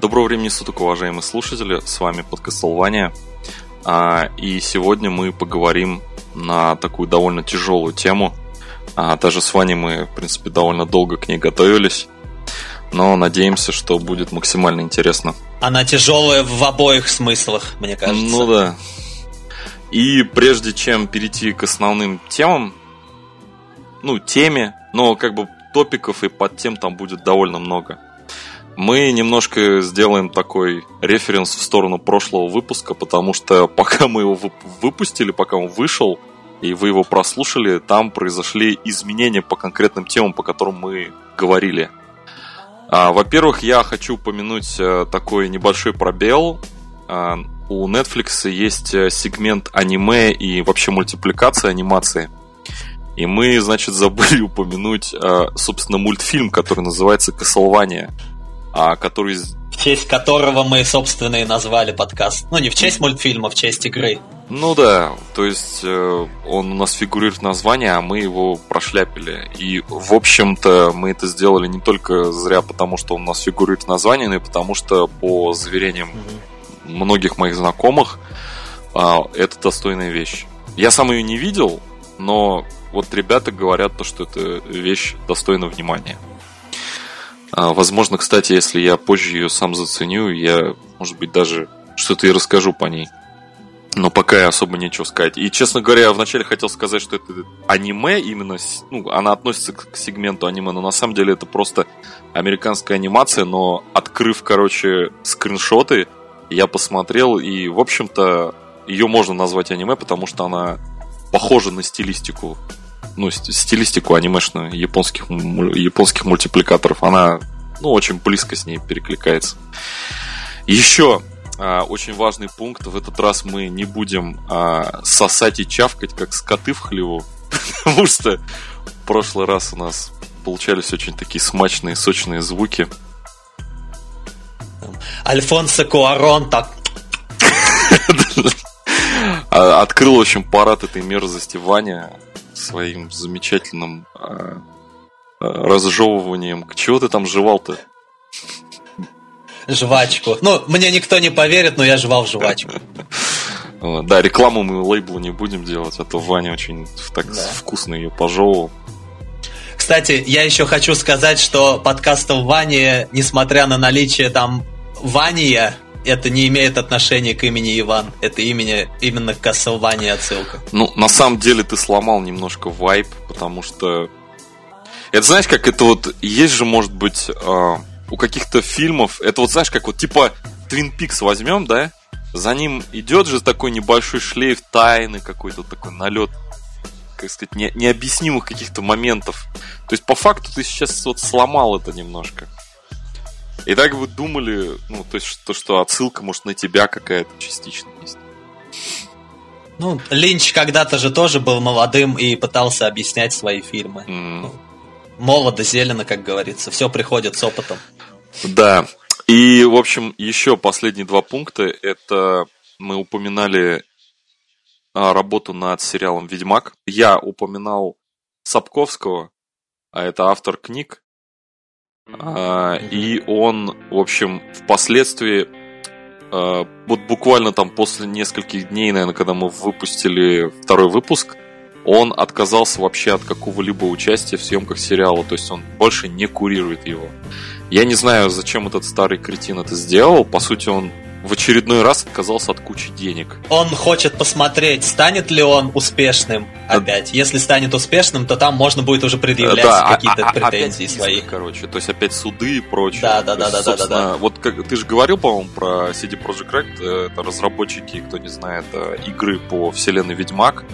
Доброго времени суток, уважаемые слушатели, с вами подкаст Косолование, и сегодня мы поговорим на такую довольно тяжелую тему. Даже с Ваней мы, в принципе, довольно долго к ней готовились, но надеемся, что будет максимально интересно. Она тяжелая в обоих смыслах, мне кажется. Ну да. И прежде чем перейти к основным темам, но как бы топиков и подтем там будет довольно много, мы немножко сделаем такой референс в сторону прошлого выпуска, потому что пока мы его выпустили, пока он вышел, и вы его прослушали, там произошли изменения по конкретным темам, по которым мы говорили. Во-первых, я хочу упомянуть такой небольшой пробел. У Netflix есть сегмент аниме и вообще мультипликация анимации. И мы, значит, забыли упомянуть, собственно, мультфильм, который называется «Косолование». Который... В честь которого мы, собственно, и назвали подкаст. Ну, не в честь мультфильма, в честь игры. Ну да, то есть он у нас фигурирует в названии, а мы его прошляпили. И, в общем-то, мы это сделали не только зря, потому что он у нас фигурирует в названии, но и потому что, по заверениям многих моих знакомых, это достойная вещь. Я сам ее не видел, но вот ребята говорят, что эта вещь достойна внимания. Возможно, кстати, если я позже ее сам заценю, я, может быть, даже что-то и расскажу по ней. Но пока особо нечего сказать. И, честно говоря, я вначале хотел сказать, что это аниме именно, она относится к сегменту аниме, но на самом деле это просто американская анимация, но открыв, скриншоты, я посмотрел, и, в общем-то, ее можно назвать аниме, потому что она похожа на стилистику. Стилистику анимешную японских мультипликаторов. Она, очень близко с ней перекликается. Еще очень важный пункт. В этот раз мы не будем сосать и чавкать, как скоты в хлеву. Потому что в прошлый раз у нас получались очень такие смачные, сочные звуки. Альфонсо Куарон так... Открыл, в общем, парад этой мерзости Ваня своим замечательным разжевыванием. Чего ты там жевал-то? Жвачку. Мне никто не поверит, но я жевал жвачку. Да, рекламу мы лейблу не будем делать, а то Ваня очень вкусно ее пожевывал. Кстати, я еще хочу сказать, что подкаст Вани, несмотря на наличие там Вания, это не имеет отношения к имени Иван. Это именно к Castlevania отсылка. На самом деле ты сломал немножко вайб, потому что... Это, знаешь, как это вот... Есть же, может быть, у каких-то фильмов... Это вот, знаешь, как вот типа Twin Peaks возьмем, да? За ним идет же такой небольшой шлейф тайны, какой-то такой налет, как сказать, необъяснимых каких-то моментов. То есть, по факту, ты сейчас вот сломал это немножко. И так вы думали, что отсылка, может, на тебя какая-то частично есть. Линч когда-то же тоже был молодым и пытался объяснять свои фильмы. Молодо, зелено, как говорится. Все приходит с опытом. Да. И, в общем, еще последние два пункта. Это мы упоминали работу над сериалом «Ведьмак». Я упоминал Сапковского, а это автор книг. И он, в общем, впоследствии, вот буквально там после нескольких дней, наверное, когда мы выпустили второй выпуск, он отказался вообще от какого-либо участия в съемках сериала, то есть он больше не курирует его. Я не знаю, зачем этот старый кретин это сделал, по сути он в очередной раз отказался от кучи денег. Он хочет посмотреть, станет ли он успешным опять. Если станет успешным, то там можно будет уже предъявлять какие-то претензии опять свои. То есть опять суды и прочее. Да. Вот как ты же говорил, по-моему, про CD Projekt Red, это разработчики, кто не знает, игры по вселенной Ведьмак.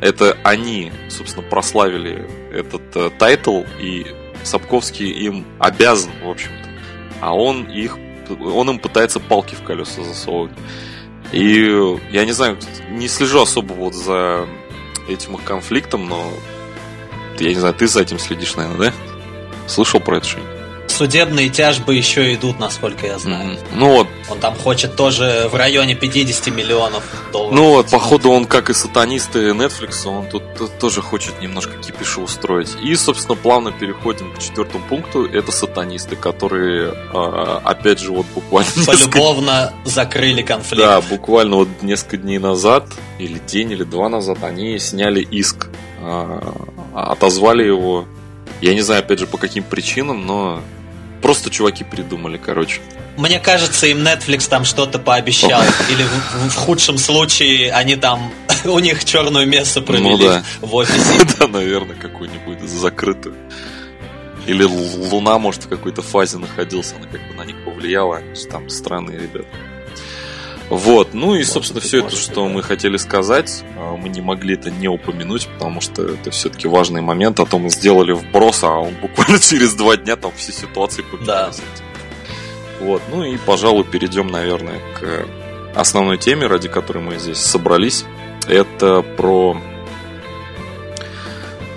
Это они, собственно, прославили этот тайтл, и Сапковский им обязан, в общем-то. А он им пытается палки в колеса засовывать. И я не знаю, не слежу особо вот за этим их конфликтом, но я не знаю, ты за этим следишь, наверное, да? Слышал про это что-нибудь? судебные тяжбы еще идут, насколько я знаю. Ну вот. Он там хочет тоже в районе 50 миллионов долларов. Ну вот, походу, он, как и сатанисты Netflix, он тут тоже хочет немножко кипишу устроить. И, собственно, плавно переходим к четвертому пункту. Это сатанисты, которые, опять же, вот буквально... Полюбовно закрыли конфликт. Да, буквально вот несколько дней назад, или день, или два назад, они сняли иск. Отозвали его. Я не знаю, опять же, по каким причинам, но просто чуваки придумали, короче. Мне кажется, им Netflix там что-то пообещал. Или в худшем случае они там, у них черную мессу провели, ну, да, в офисе. Да, наверное, какую-нибудь закрытую. Или Луна, может, в какой-то фазе находился, она как бы на них повлияла. Они же там странные ребята. Вот, ну и, собственно, все это, что мы хотели сказать, мы не могли это не упомянуть, потому что это все-таки важный момент, а то мы сделали вброс, а он буквально через 2 дня там все ситуации поменялись. Да. Вот, ну и, пожалуй, перейдем, наверное, к основной теме, ради которой мы здесь собрались. Это про...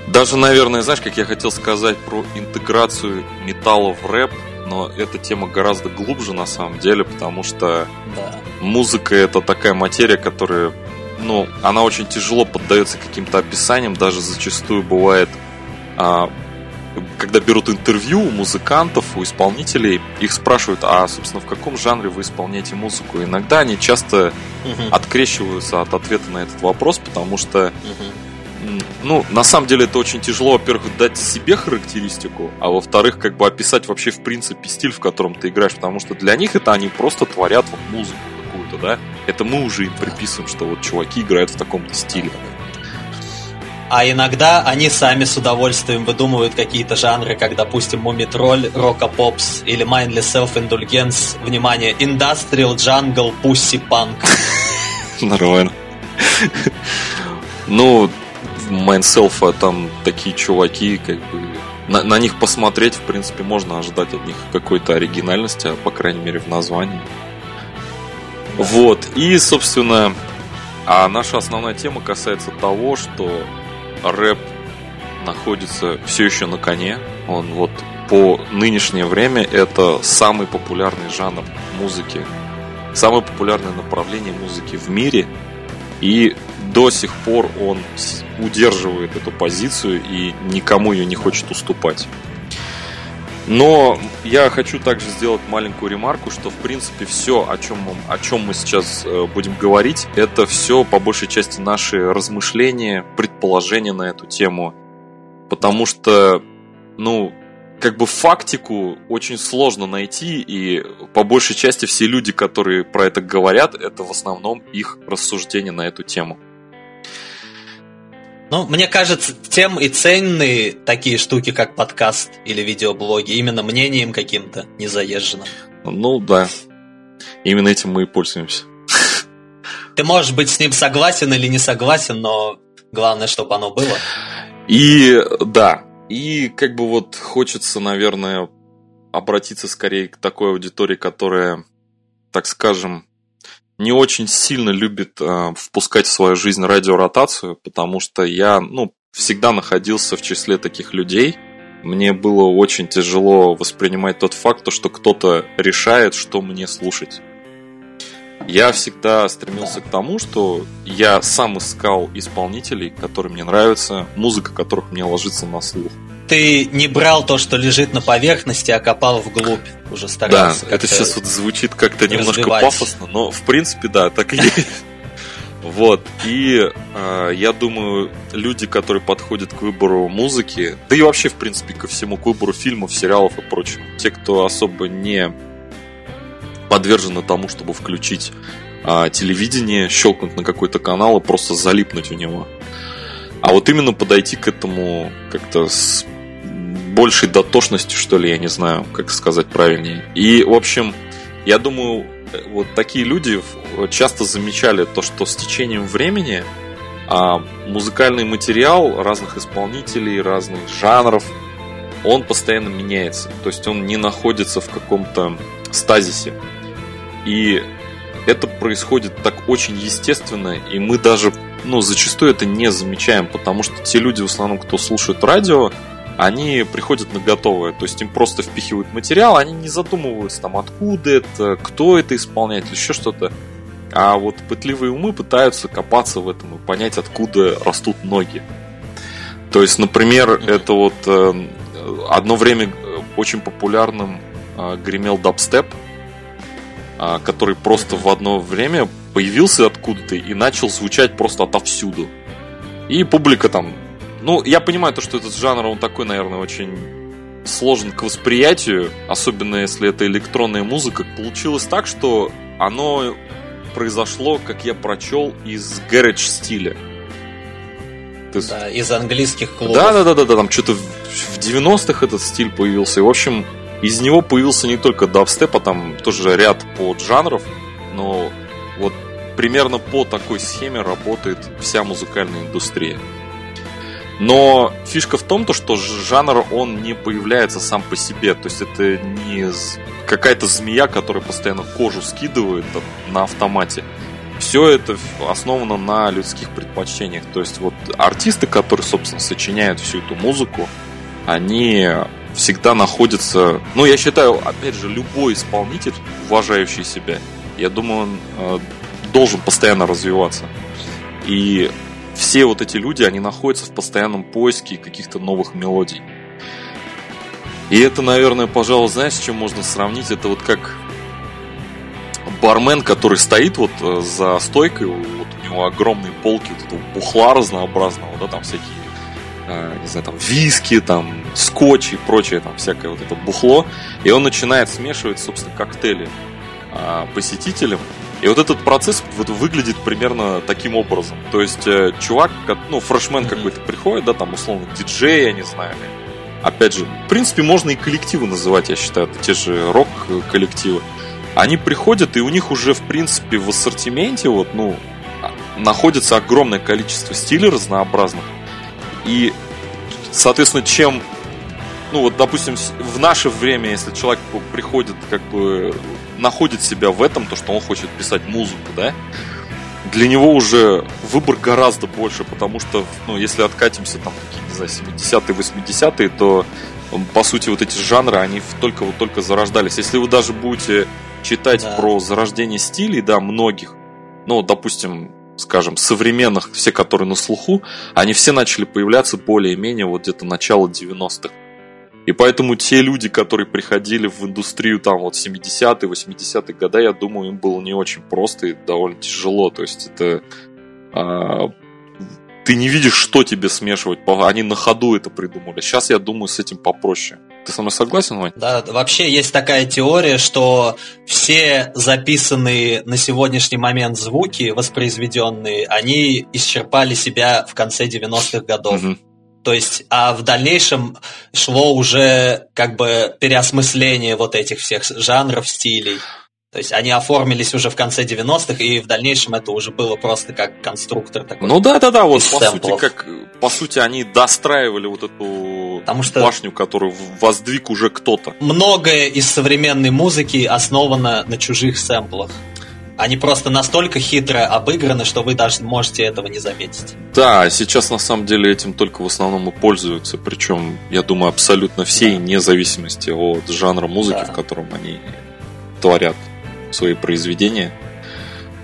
Даже, наверное, знаешь, как я хотел сказать, про интеграцию металла в рэп. Но эта тема гораздо глубже, на самом деле, потому что музыка — это такая материя, которая, ну, она очень тяжело поддается каким-то описаниям. Даже зачастую бывает, когда берут интервью у музыкантов, у исполнителей, их спрашивают, а, собственно, в каком жанре вы исполняете музыку? И иногда они часто открещиваются от ответа на этот вопрос, потому что... Ну, на самом деле это очень тяжело, во-первых, дать себе характеристику, а во-вторых, как бы описать вообще, в принципе, стиль, в котором ты играешь, потому что для них это они просто творят вот музыку какую-то, да? Это мы уже им приписываем, что вот чуваки играют в таком-то стиле. А иногда они сами с удовольствием выдумывают какие-то жанры, как, допустим, мумитроль, рок-а-попс или mindless self-indulgence, внимание, industrial jungle, pussy-punk. Нормально. Ну... Майнселфа, там такие чуваки, как бы на них посмотреть, в принципе, можно ожидать от них какой-то оригинальности, а по крайней мере в названии. Вот. И, собственно, а наша основная тема касается того, что рэп находится все еще на коне. Он вот по нынешнее время это самый популярный жанр музыки, самое популярное направление музыки в мире. И до сих пор он удерживает эту позицию и никому ее не хочет уступать. Но я хочу также сделать маленькую ремарку, что в принципе все, о чем мы сейчас будем говорить, это все по большей части наши размышления, предположения на эту тему. Потому что, ну, как бы фактику очень сложно найти, и по большей части все люди, которые про это говорят, это в основном их рассуждения на эту тему. Ну, мне кажется, тем и ценны такие штуки, как подкаст или видеоблоги, именно мнением каким-то незаезженным. Ну да, именно этим мы и пользуемся. Ты можешь быть с ним согласен или не согласен, но главное, чтобы оно было. И да, и как бы вот хочется, наверное, обратиться скорее к такой аудитории, которая, так скажем, не очень сильно любит впускать в свою жизнь радиоротацию, потому что я, ну, всегда находился в числе таких людей. Мне было очень тяжело воспринимать тот факт, что кто-то решает, что мне слушать. Я всегда стремился к тому, что я сам искал исполнителей, которые мне нравятся, музыка которых мне ложится на слух. Ты не брал то, что лежит на поверхности, а копал вглубь, уже старался. Да, это сейчас вот звучит как-то немножко пафосно, но в принципе, да, так и есть. Вот, и я думаю, люди, которые подходят к выбору музыки, да и вообще, в принципе, ко всему, к выбору фильмов, сериалов и прочего, те, кто особо не подвержены тому, чтобы включить телевидение, щелкнуть на какой-то канал и просто залипнуть в него. А вот именно подойти к этому как-то с большей дотошностью, что ли, я не знаю, как сказать правильнее. И, в общем, я думаю, вот такие люди часто замечали то, что с течением времени музыкальный материал разных исполнителей, разных жанров, он постоянно меняется. То есть он не находится в каком-то стазисе. И это происходит так очень естественно, и мы даже, ну, зачастую это не замечаем, потому что те люди, в основном, кто слушает радио, они приходят на готовое. То есть им просто впихивают материал, они не задумываются, там, откуда это, кто это исполняет, или еще что-то. А вот пытливые умы пытаются копаться в этом и понять, откуда растут ноги. То есть, например, это вот одно время очень популярным гремел дабстеп, который просто в одно время появился откуда-то и начал звучать просто отовсюду. И публика там... Ну, я понимаю, то, что этот жанр, он такой, наверное, очень сложен к восприятию, особенно если это электронная музыка. Получилось так, что оно произошло, как я прочел, из гараж стиля. Да, из английских клубов. Да, там что-то в 90-х этот стиль появился. И, в общем, из него появился не только дабстеп, а там тоже ряд поджанров, но вот примерно по такой схеме работает вся музыкальная индустрия. Но фишка в том, что жанр, он не появляется сам по себе. То есть это не какая-то змея, которая постоянно кожу скидывает на автомате. Все это основано на людских предпочтениях. То есть вот артисты, которые, собственно, сочиняют всю эту музыку, они всегда находятся... Ну, я считаю, опять же, любой исполнитель, уважающий себя, я думаю, он должен постоянно развиваться. И все вот эти люди, они находятся в постоянном поиске каких-то новых мелодий. И это, наверное, пожалуй, знаешь, с чем можно сравнить? Это вот как бармен, который стоит вот за стойкой, вот у него огромные полки вот этого бухла разнообразного, да, там всякие, не знаю, там виски, там скотч и прочее, там всякое вот это бухло. И он начинает смешивать, собственно, коктейли посетителям. И вот этот процесс вот выглядит примерно таким образом. То есть чувак, ну, фрешмен какой-то приходит, да, там, условно, диджей, я не знаю. Опять же, в принципе, можно и коллективы называть, я считаю, это те же рок-коллективы. Они приходят, и у них уже, в принципе, в ассортименте вот, ну, находится огромное количество стилей разнообразных. И, соответственно, чем... Ну, вот, допустим, в наше время, если человек приходит, как бы, находит себя в этом, то, что он хочет писать музыку, да, для него уже выбор гораздо больше, потому что, ну, если откатимся, там, какие, не знаю, 70-е, 80-е, то... По сути, вот эти жанры, они только зарождались. Если вы даже будете читать про зарождение стилей, да, многих, ну, допустим, скажем, современных, все, которые на слуху, они все начали появляться более-менее вот где-то начало 90-х. И поэтому те люди, которые приходили в индустрию там вот 70-е, 80-е годы, я думаю, им было не очень просто и довольно тяжело. То есть это... Ты не видишь, что тебе смешивать. Они на ходу это придумали. Сейчас, я думаю, с этим попроще. Ты со мной согласен, Вань? Да, вообще есть такая теория, что все записанные на сегодняшний момент звуки, воспроизведенные, они исчерпали себя в конце 90-х годов. Угу. То есть, а в дальнейшем шло уже как бы переосмысление вот этих всех жанров, стилей. То есть они оформились уже в конце 90-х, и в дальнейшем это уже было просто как конструктор такой. Ну да, вот по сути они достраивали вот эту башню, которую воздвиг уже кто-то. Многое из современной музыки основано на чужих сэмплах. Они просто настолько хитро обыграны, что вы даже можете этого не заметить. Да, сейчас на самом деле этим только в основном и пользуются. Причем, я думаю, абсолютно все, вне зависимости от жанра музыки, в котором они творят свои произведения.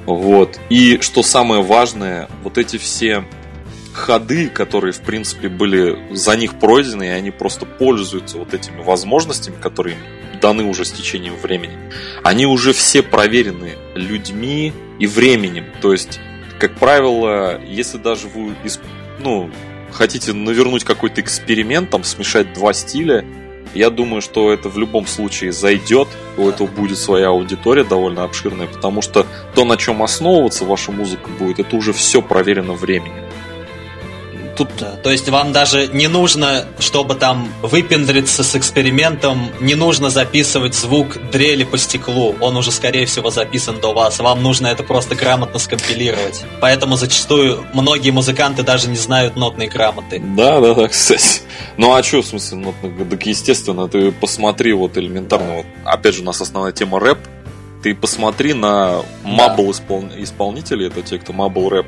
Вот. И что самое важное, вот эти все ходы, которые, в принципе, были за них пройдены, и они просто пользуются вот этими возможностями, которые им даны уже с течением времени, они уже все проверены людьми и временем. То есть, как правило, если даже вы хотите навернуть какой-то эксперимент, там, смешать два стиля, я думаю, что это в любом случае зайдет, у этого будет своя аудитория довольно обширная, потому что то, на чем основываться ваша музыка будет, это уже все проверено временем. Да, то есть вам даже не нужно, чтобы там выпендриться с экспериментом, не нужно записывать звук дрели по стеклу, он уже, скорее всего, записан до вас, вам нужно это просто грамотно скомпилировать. Поэтому зачастую многие музыканты даже не знают нотные грамоты. Да, кстати. Ну а что, в смысле, нотных? Так, естественно, ты посмотри вот элементарно, вот, опять же, у нас основная тема рэп, ты посмотри на мабл исполнителей, это те, кто мабл рэп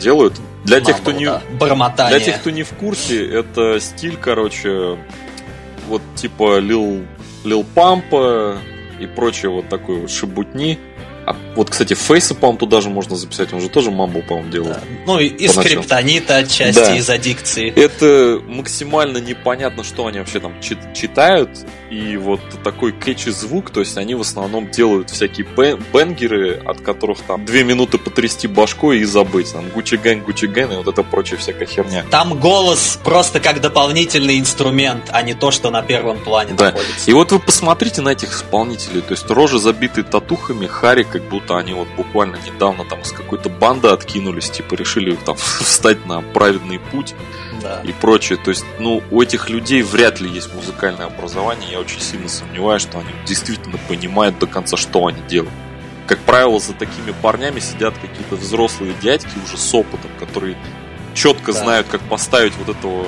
делают, Для тех, кто не... бормотание. Для тех, кто не в курсе, это стиль, короче, вот типа Lil Pump и прочее вот такой вот шебутни. А вот, кстати, Фейса, по-моему, туда даже можно записать. Он же тоже мамбл, по-моему, делал. Да. Ну, и Скриптонита отчасти, да. Из аддикции. Это максимально непонятно, что они вообще там читают. И вот такой кэчи звук. То есть они в основном делают всякие бенгеры, от которых там 2 минуты потрясти башкой и забыть. Там Гуччи Гэн и вот это прочая всякая херня. Там голос просто как дополнительный инструмент, а не то, что на первом плане, да, находится. И вот вы посмотрите на этих исполнителей. То есть рожи забиты татухами, харик, как будто они вот буквально недавно там с какой-то банды откинулись, типа решили там встать на праведный путь, да, и прочее. То есть, ну, у этих людей вряд ли есть музыкальное образование. Я очень сильно сомневаюсь, что они действительно понимают до конца, что они делают. Как правило, за такими парнями сидят какие-то взрослые дядьки уже с опытом, которые четко, да, знают, как поставить вот этого,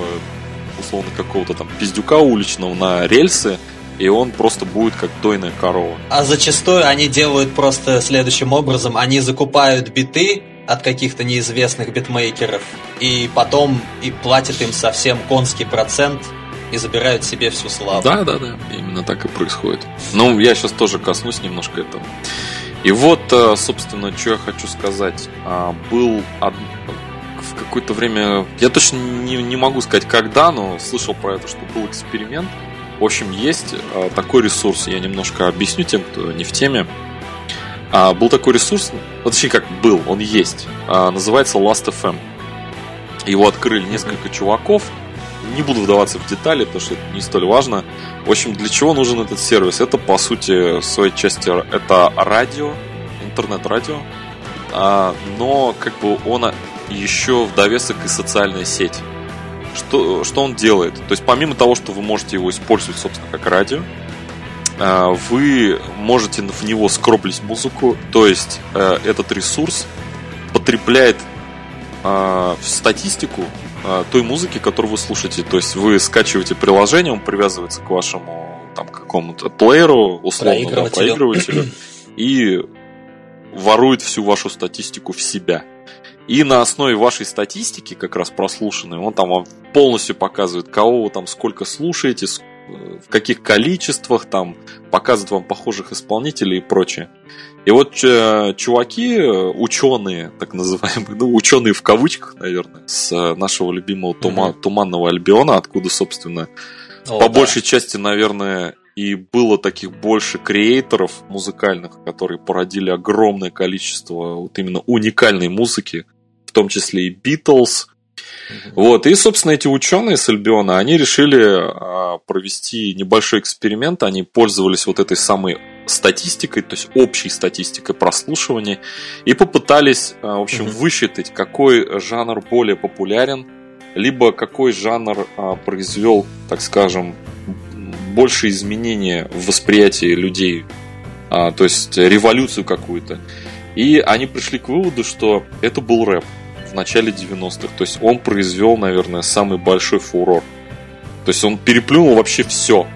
условно, какого-то там пиздюка уличного на рельсы. И он просто будет как дойная корова. А зачастую они делают просто следующим образом. Они закупают биты от каких-то неизвестных битмейкеров и потом и платят им совсем конский процент и забирают себе всю славу. Да, именно так и происходит. Ну, я сейчас тоже коснусь немножко этого. И вот, собственно, что я хочу сказать. Был в какое-то время, я точно не могу сказать когда, но слышал про это, что был эксперимент. В общем, есть такой ресурс, я немножко объясню тем, кто не в теме. Был такой ресурс, точнее как был, он есть, называется Last.fm. Его открыли несколько чуваков, не буду вдаваться в детали, потому что это не столь важно. В общем, для чего нужен этот сервис? Это, по сути, в своей части, это радио, интернет-радио, но как бы он еще в довесок и социальная сеть. Что он делает? То есть помимо того, что вы можете его использовать, собственно, как радио, вы можете в него скроблить музыку. То есть этот ресурс потребляет в статистику той музыки, которую вы слушаете. То есть вы скачиваете приложение, он привязывается к вашему там, какому-то плееру, условно, проигрывателю, и ворует всю вашу статистику в себя. И на основе вашей статистики, как раз прослушанной, он там вам полностью показывает, кого вы там сколько слушаете, в каких количествах, там показывает вам похожих исполнителей и прочее. И вот чуваки, ученые, так называемые, ну, ученые в кавычках, наверное, с нашего любимого Туманного Альбиона, откуда, собственно, большей части, наверное, и было таких больше креаторов музыкальных, которые породили огромное количество вот именно уникальной музыки, в том числе и Битлз. Вот. И, собственно, эти ученые с Альбиона, они решили провести небольшой эксперимент. Они пользовались вот этой самой статистикой, то есть общей статистикой прослушивания, и попытались, в общем, высчитать, какой жанр более популярен, либо какой жанр произвел, так скажем, больше изменения в восприятии людей, то есть революцию какую-то. И они пришли к выводу, что это был рэп в начале 90-х. То есть он произвел, наверное, самый большой фурор. То есть он переплюнул вообще все.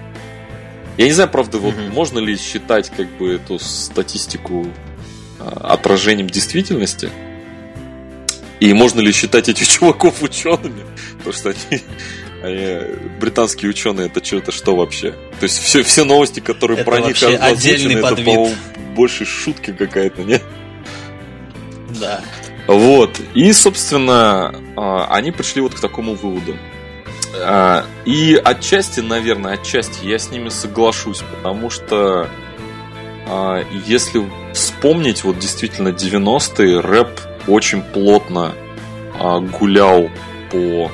Я не знаю, правда, вот можно ли считать как бы эту статистику отражением действительности? И можно ли считать этих чуваков учеными? Потому что они... британские ученые, это что вообще? То есть все новости, которые это про них озвучены, это, по-моему, больше шутки какая-то, нет? Да. Вот. И, собственно, они пришли вот к такому выводу. И отчасти я с ними соглашусь, потому что если вспомнить, вот действительно 90-е, рэп очень плотно гулял по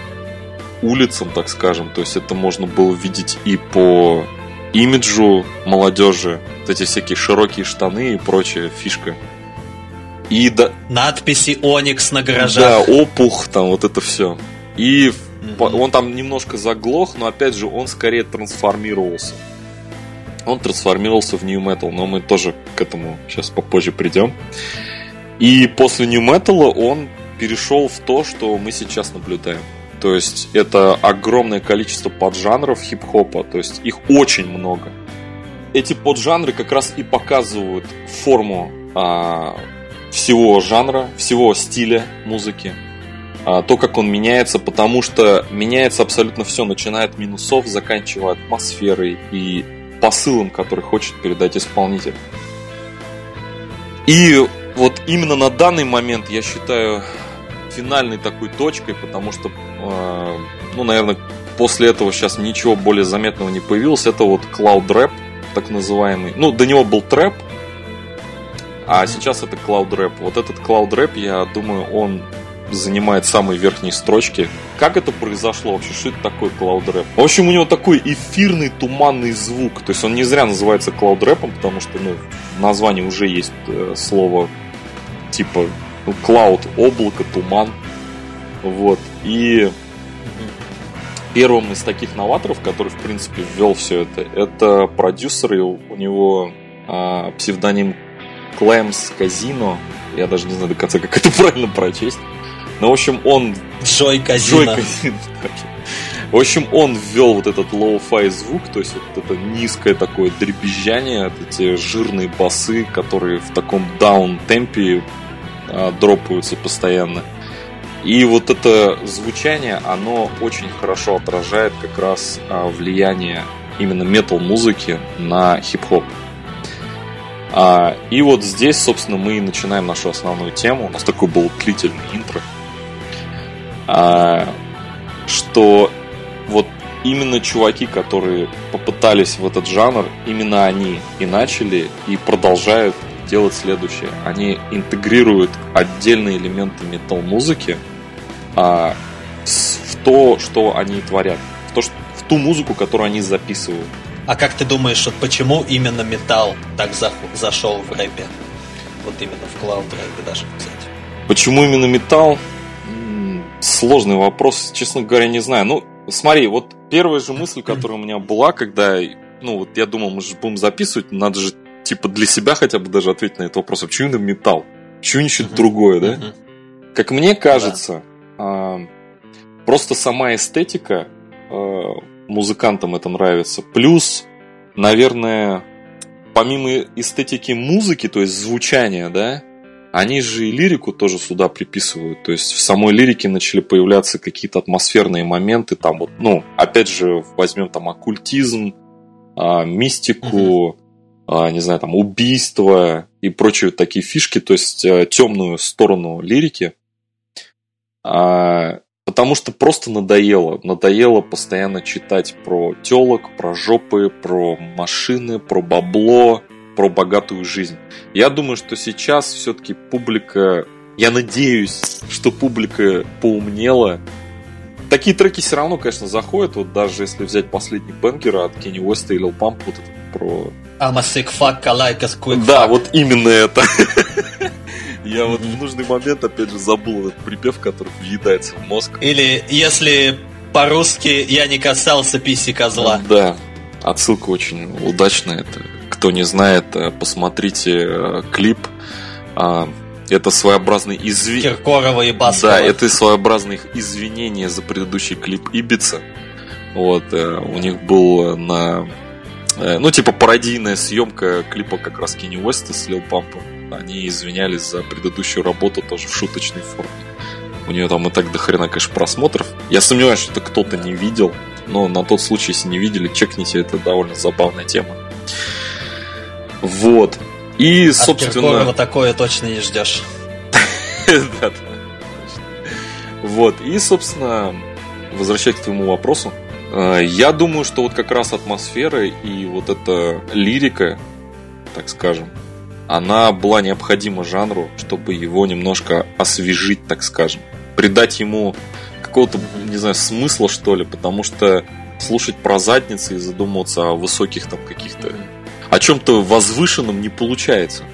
улицам, так скажем, то есть это можно было видеть и по имиджу молодежи, вот эти всякие широкие штаны и прочая фишка. И да... надписи Onyx на гаражах. Да, опух, там вот это все. И он там немножко заглох, но опять же он скорее трансформировался. Он трансформировался в New Metal, но мы тоже к этому сейчас попозже придем. И после New Metal он перешел в то, что мы сейчас наблюдаем. То есть это огромное количество поджанров хип-хопа, то есть их очень много. Эти поджанры как раз и показывают форму всего жанра, всего стиля музыки. то, как он меняется, потому что меняется абсолютно все, начиная от минусов, заканчивая атмосферой и посылом, который хочет передать исполнитель. И вот именно на данный момент я считаю финальной такой точкой, потому что, наверное, после этого сейчас ничего более заметного не появилось. Это вот клауд-рэп, так называемый. Ну, до него был трэп, а сейчас это клауд-рэп. Вот этот клауд-рэп, я думаю, он занимает самые верхние строчки. Как это произошло вообще? Что это такое клауд-рэп? В общем, у него такой эфирный туманный звук. То есть он не зря называется клауд-рэпом, потому что в названии уже есть слово типа клауд, облако, туман. Вот. И первым из таких новаторов, который, в принципе, ввел все это продюсер, и у него псевдоним Клэмс Казино. Я даже не знаю до конца, как это правильно прочесть. Ну, в общем, он... Джой Казино. В общем, он ввел вот этот лоу-фай звук, то есть вот это низкое такое дребезжание, эти жирные басы, которые в таком даун-темпе дропаются постоянно. И вот это звучание, оно очень хорошо отражает как раз влияние именно метал-музыки на хип-хоп. И вот здесь, собственно, мы и начинаем нашу основную тему. У нас такой был длительный интро. Что вот именно чуваки, которые попытались в этот жанр, именно они и начали, и продолжают делать следующее. Они интегрируют отдельные элементы метал-музыки в то, что они творят, в ту музыку, которую они записывают. А как ты думаешь, вот почему именно металл так зашел в рэпе? Вот именно в клауд-рэпе даже, кстати. Почему именно металл? Сложный вопрос, честно говоря, не знаю. Ну, смотри, вот первая же мысль, которая у меня была, когда, вот я думал, мы же будем записывать, надо же типа для себя хотя бы даже ответить на этот вопрос. А почему именно металл? Почему не что-то другое, да? Как мне кажется, просто сама эстетика... музыкантам это нравится. Плюс, наверное, помимо эстетики музыки, то есть звучания, да, они же и лирику тоже сюда приписывают. То есть в самой лирике начали появляться какие-то атмосферные моменты. Там вот, опять же, возьмем там оккультизм, мистику, не знаю, там убийство и прочие такие фишки, то есть темную сторону лирики. Потому что просто надоело. Надоело постоянно читать про телок, про жопы, про машины, про бабло, про богатую жизнь. Я думаю, что сейчас все-таки публика... Я надеюсь, что публика поумнела. Такие треки все равно, конечно, заходят. Вот даже если взять последний бенгер от Кенни Уэста и Lil Pump, вот этот про... I'm a sick fuck, I like a quick fuck. Да, вот именно это. Я вот в нужный момент, опять же, забыл этот припев, который въедается в мозг. Или, если по-русски, я не касался писи козла. Да, отсылка очень удачная. Это, кто не знает, посмотрите клип. Это своеобразный извинение... Киркорова и Баскова. Да, это своеобразные извинения за предыдущий клип Ибица. Вот, у них был на... пародийная съемка клипа как раз Кенни Уэста с Lil Pump'ом. Они извинялись за предыдущую работу тоже в шуточной форме. У нее там и так до хрена, конечно, просмотров. Я сомневаюсь, что это кто-то не видел, но на тот случай, если не видели, чекните, это довольно забавная тема. Вот. И, собственно... От Киркорова такое точно не ждешь. Да, вот. И, собственно, возвращаясь к твоему вопросу, я думаю, что вот как раз атмосфера и вот эта лирика, так скажем, она была необходима жанру, чтобы его немножко освежить, так скажем. Придать ему какого-то, не знаю, смысла, что ли, потому что слушать про задницы и задумываться о высоких там каких-то... о чем-то возвышенном не получается.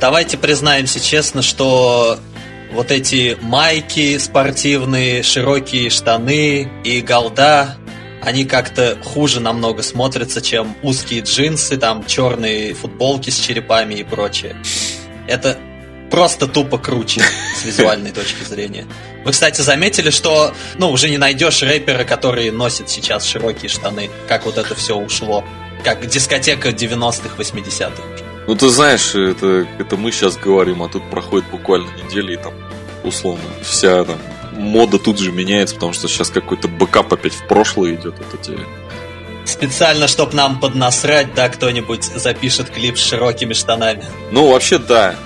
Давайте признаемся честно, что вот эти майки спортивные, широкие штаны и голда... они как-то хуже намного смотрятся, чем узкие джинсы, там черные футболки с черепами и прочее. Это просто тупо круче с визуальной точки зрения. Вы, кстати, заметили, что уже не найдешь рэпера, который носит сейчас широкие штаны, как вот это все ушло, как дискотека 90-х, 80-х. Ну, ты знаешь, это мы сейчас говорим, а тут проходит буквально неделя, и там, условно, вся там мода тут же меняется, потому что сейчас какой-то бэкап опять в прошлое идет от эти... Специально, чтоб нам поднасрать, да, кто-нибудь запишет клип с широкими штанами. Ну, вообще, да.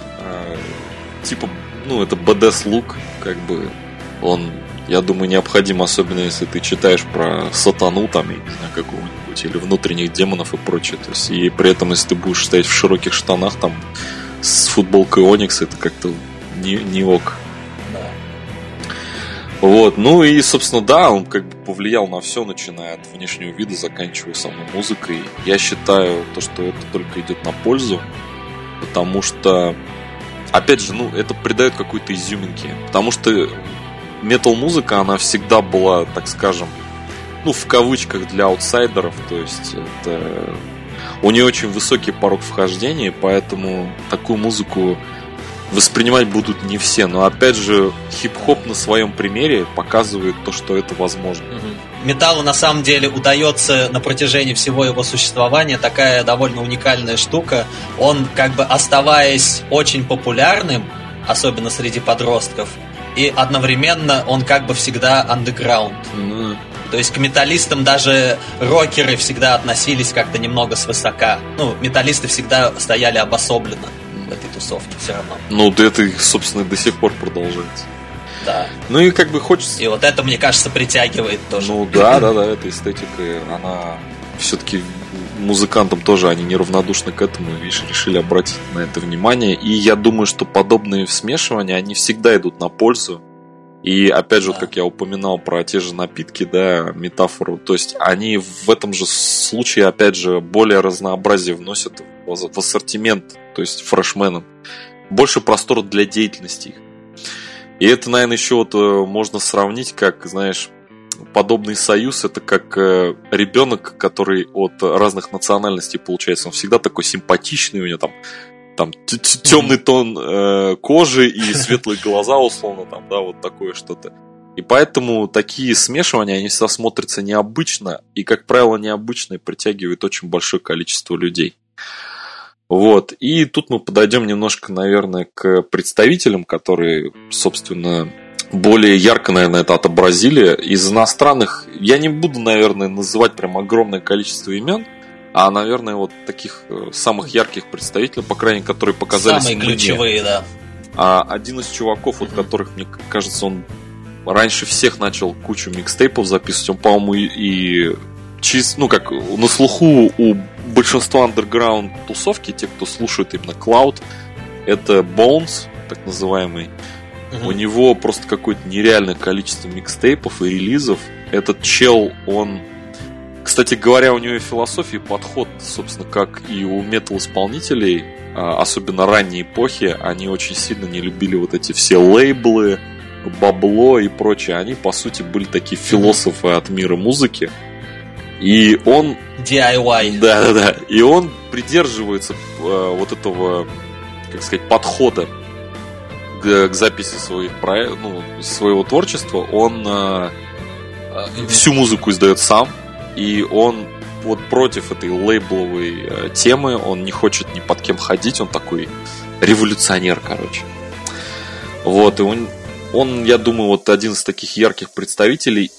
Типа, ну, это бэдэс-лук, как бы, он, я думаю, необходим, особенно если ты читаешь про сатану, там, я не знаю, какого-нибудь, или внутренних демонов и прочее. То есть, и при этом, если ты будешь стоять в широких штанах, там, с футболкой Onyx, это как-то не ок. Вот, ну и, собственно, да, он как бы повлиял на все, начиная от внешнего вида, заканчивая самой музыкой. Я считаю, то, что это только идет на пользу, потому что, опять же, ну, это придает какой-то изюминки, потому что метал-музыка, она всегда была, так скажем, ну, в кавычках, для аутсайдеров, то есть это... у нее очень высокий порог вхождения, поэтому такую музыку воспринимать будут не все, но опять же хип-хоп на своем примере показывает то, что это возможно. Металлу на самом деле удается на протяжении всего его существования такая довольно уникальная штука. Он, как бы оставаясь очень популярным, особенно среди подростков, и одновременно он как бы всегда андеграунд. То есть к металлистам даже рокеры всегда относились как-то немного свысока. Ну, металлисты всегда стояли обособленно в этой тусовке все равно. Ну, да, это, собственно, до сих пор продолжается. Да. Ну и как бы хочется... И вот это, мне кажется, притягивает тоже. Ну да, да, да, эта эстетика, она все-таки музыкантам тоже, они неравнодушны к этому, и решили обратить на это внимание. И я думаю, что подобные смешивания, они всегда идут на пользу. И опять же, да, вот как я упоминал про те же напитки, да, метафору, то есть они в этом же случае, опять же, более разнообразие вносят в ассортимент, то есть фрешменам. Больше простора для деятельности. И это, наверное, еще вот можно сравнить, как, знаешь, подобный союз, это как ребенок, который от разных национальностей получается, он всегда такой симпатичный, у него там темный тон кожи и светлые глаза, условно, там, да, вот такое что-то. И поэтому такие смешивания, они всегда смотрятся необычно, и, как правило, необычные притягивают очень большое количество людей. Вот, и тут мы подойдем немножко, наверное, к представителям, которые, собственно, более ярко, наверное, это отобразили. Из иностранных я не буду, наверное, называть прям огромное количество имен, а, наверное, вот таких самых ярких представителей, по крайней мере, которые показались самые мне. Самые ключевые, да. А один из чуваков, вот которых, мне кажется, он раньше всех начал кучу микстейпов записывать. Он, по-моему, и ну, как на слуху у большинства андерграунд тусовки, те, кто слушает именно Cloud, это Bones, так называемый. У него просто какое-то нереальное количество микстейпов и релизов. Этот чел, он... Кстати говоря, у него философия и подход, собственно, как и у метал-исполнителей, особенно ранней эпохи, они очень сильно не любили вот эти все лейблы, бабло и прочее. Они, по сути, были такие философы от мира музыки. И он... DIY. Да-да-да. И он придерживается вот этого, как сказать, подхода к записи своего творчества. Он всю музыку издает сам. И он вот против этой лейбловой темы, он не хочет ни под кем ходить, он такой революционер, короче. Вот, и он, я думаю, вот один из таких ярких представителей.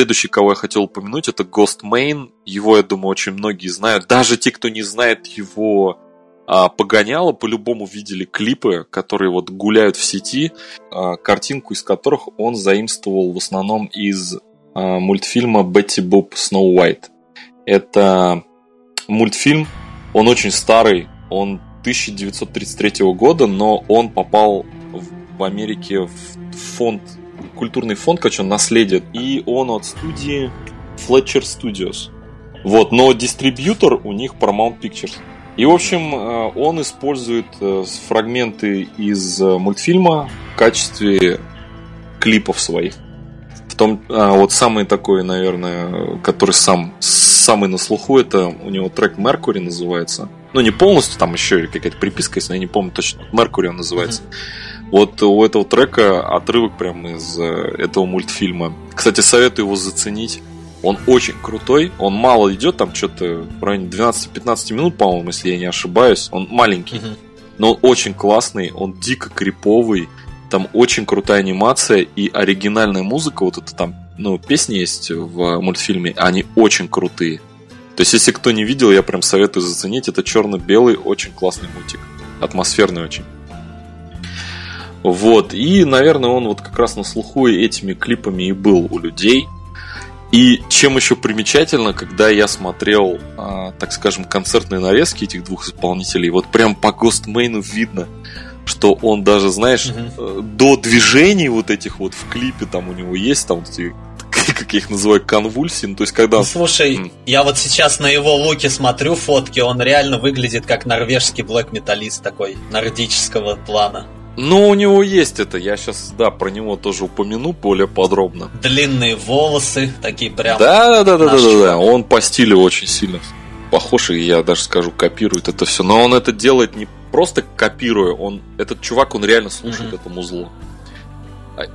Следующий, кого я хотел упомянуть, это Ghostemane. Его, я думаю, очень многие знают. Даже те, кто не знает его погоняло, по-любому видели клипы, которые вот гуляют в сети, картинку из которых он заимствовал в основном из мультфильма «Бетти Боб Сноу Уайт». Это мультфильм, он очень старый, он 1933 года, но он попал в Америке в фонд, культурный фонд, короче, он наследит, и он от студии Fletcher Studios. Вот, но дистрибьютор у них Paramount Pictures. И, в общем, он использует фрагменты из мультфильма в качестве клипов своих. В том, вот самый такой, наверное, который самый на слуху, это у него трек Mercury называется. Ну, не полностью, там еще какая-то приписка, если я не помню точно. Mercury он называется. Вот у этого трека отрывок прямо из этого мультфильма. Кстати, советую его заценить. Он очень крутой, он мало идет, там что-то в районе 12-15 минут, по-моему, если я не ошибаюсь. Он маленький, но он очень классный, он дико криповый, там очень крутая анимация и оригинальная музыка. Вот это там, ну, песни есть в мультфильме, они очень крутые. То есть, если кто не видел, я прям советую заценить. Это черно-белый, очень классный мультик, атмосферный очень. Вот, и, наверное, он вот как раз на слуху и этими клипами и был у людей. И чем еще примечательно, когда я смотрел, так скажем, концертные нарезки этих двух исполнителей, вот прям по Ghostemane видно, что он даже, знаешь, до движений вот этих вот в клипе там у него есть, там, как я их называю, конвульсии, ну, то есть когда... Ну, слушай, я вот сейчас на его луке смотрю фотки, он реально выглядит как норвежский блэк-металлист такой, нордического плана. Ну, у него есть это, я сейчас, да, про него тоже упомяну более подробно. Длинные волосы, такие прям... Да, он по стилю очень сильно похож, и я даже скажу, копирует это все. Но он это делает не просто копируя, он, этот чувак, он реально слушает это музло.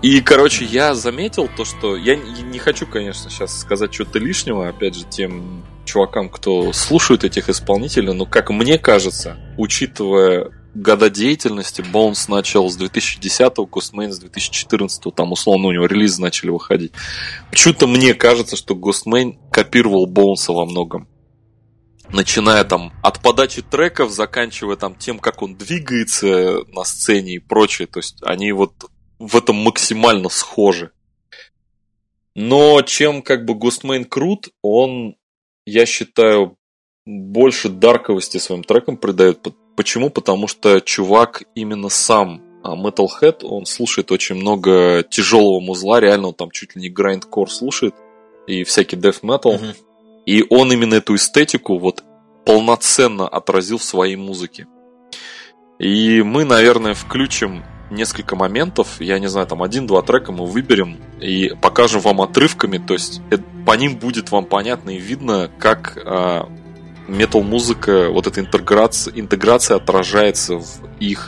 И, короче, я заметил то, что... Я не хочу, конечно, сейчас сказать что-то лишнего, опять же, тем чувакам, кто слушает этих исполнителей, но, как мне кажется, учитывая... года деятельности. Bones начал с 2010-го, Ghostemane с 2014-го, там условно у него релизы начали выходить. Почему-то мне кажется, что Ghostemane копировал Bones'а во многом. Начиная там от подачи треков, заканчивая там тем, как он двигается на сцене и прочее. То есть они вот в этом максимально схожи. Но чем как бы Ghostemane крут, он, я считаю, больше дарковости своим трекам придает. Почему? Потому что чувак именно сам Metalhead, он слушает очень много тяжелого музла, реально он там чуть ли не grindcore слушает, и всякий death metal, и он именно эту эстетику вот полноценно отразил в своей музыке. И мы, наверное, включим несколько моментов, я не знаю, там 1-2 трека мы выберем и покажем вам отрывками, то есть по ним будет вам понятно и видно, как... метал-музыка, вот эта интеграция отражается в их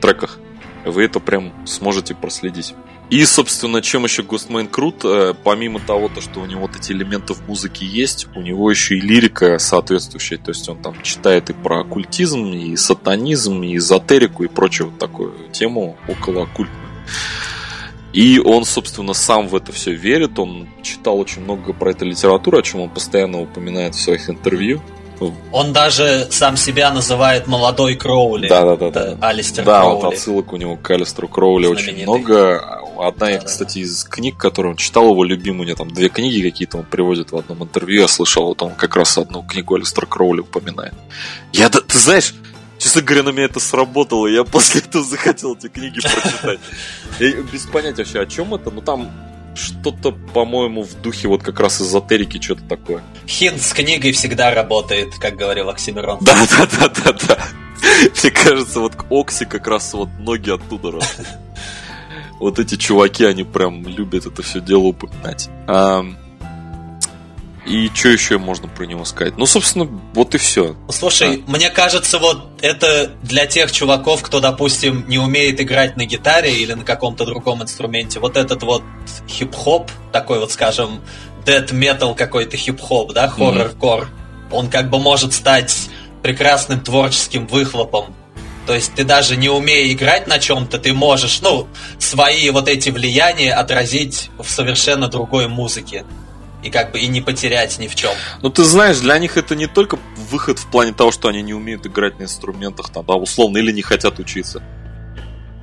треках. Вы это прям сможете проследить. И, собственно, чем еще Ghostemane крут, помимо того, что у него вот эти элементы в музыке есть, у него еще и лирика соответствующая. То есть он там читает и про оккультизм, и сатанизм, и эзотерику, и прочую вот такую тему околооккультную. И он, собственно, сам в это все верит. Он читал очень много про эту литературу, о чем он постоянно упоминает в своих интервью. Он даже сам себя называет молодой Кроули. Да. Алистер Кроули. Да, вот отсылок у него к Алистеру Кроули знаменитый. Очень много. Одна, кстати, из книг, которую он читал, его любимую, у него там 2 книги какие-то он приводит в одном интервью, я слышал, вот он как раз одну книгу Алистера Кроули упоминает. Ты знаешь, честно говоря, на меня это сработало, я после этого захотел эти книги прочитать. Я без понятия вообще, о чем это, но там... что-то, по-моему, в духе вот как раз эзотерики, что-то такое. Хинт с книгой всегда работает, как говорил Оксимирон. Да. Мне кажется, вот к Окси как раз вот ноги оттуда растут. Вот эти чуваки, они прям любят это все дело упоминать. И что еще можно про него сказать? Ну, собственно, вот и все. Слушай, мне кажется, вот это для тех чуваков, кто, допустим, не умеет играть на гитаре или на каком-то другом инструменте. Вот этот вот хип-хоп, такой вот, скажем, дэт-метал какой-то хип-хоп, да, хоррор-кор, он как бы может стать прекрасным творческим выхлопом. То есть ты даже не умея играть на чем-то, ты можешь, свои вот эти влияния отразить в совершенно другой музыке. и как бы и не потерять ни в чем. Ну ты знаешь, для них это не только выход в плане того, что они не умеют играть на инструментах, там, да, условно, или не хотят учиться.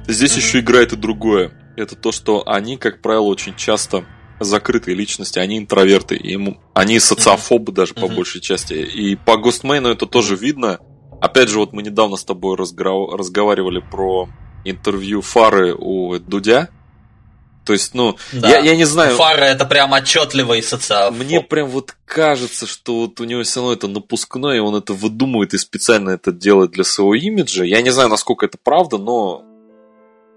Здесь еще играет и другое. Это то, что они, как правило, очень часто закрытые личности, они интроверты, им, они социофобы даже по большей части. И по Ghostemane это тоже видно. Опять же, вот мы недавно с тобой разговаривали про интервью Фары у Дудя. То есть, ну, да. я не знаю... Фара — это прям отчетливо и социофоб. Мне прям вот кажется, что вот у него все равно это напускное, и он это выдумывает и специально это делает для своего имиджа. Я не знаю, насколько это правда, но...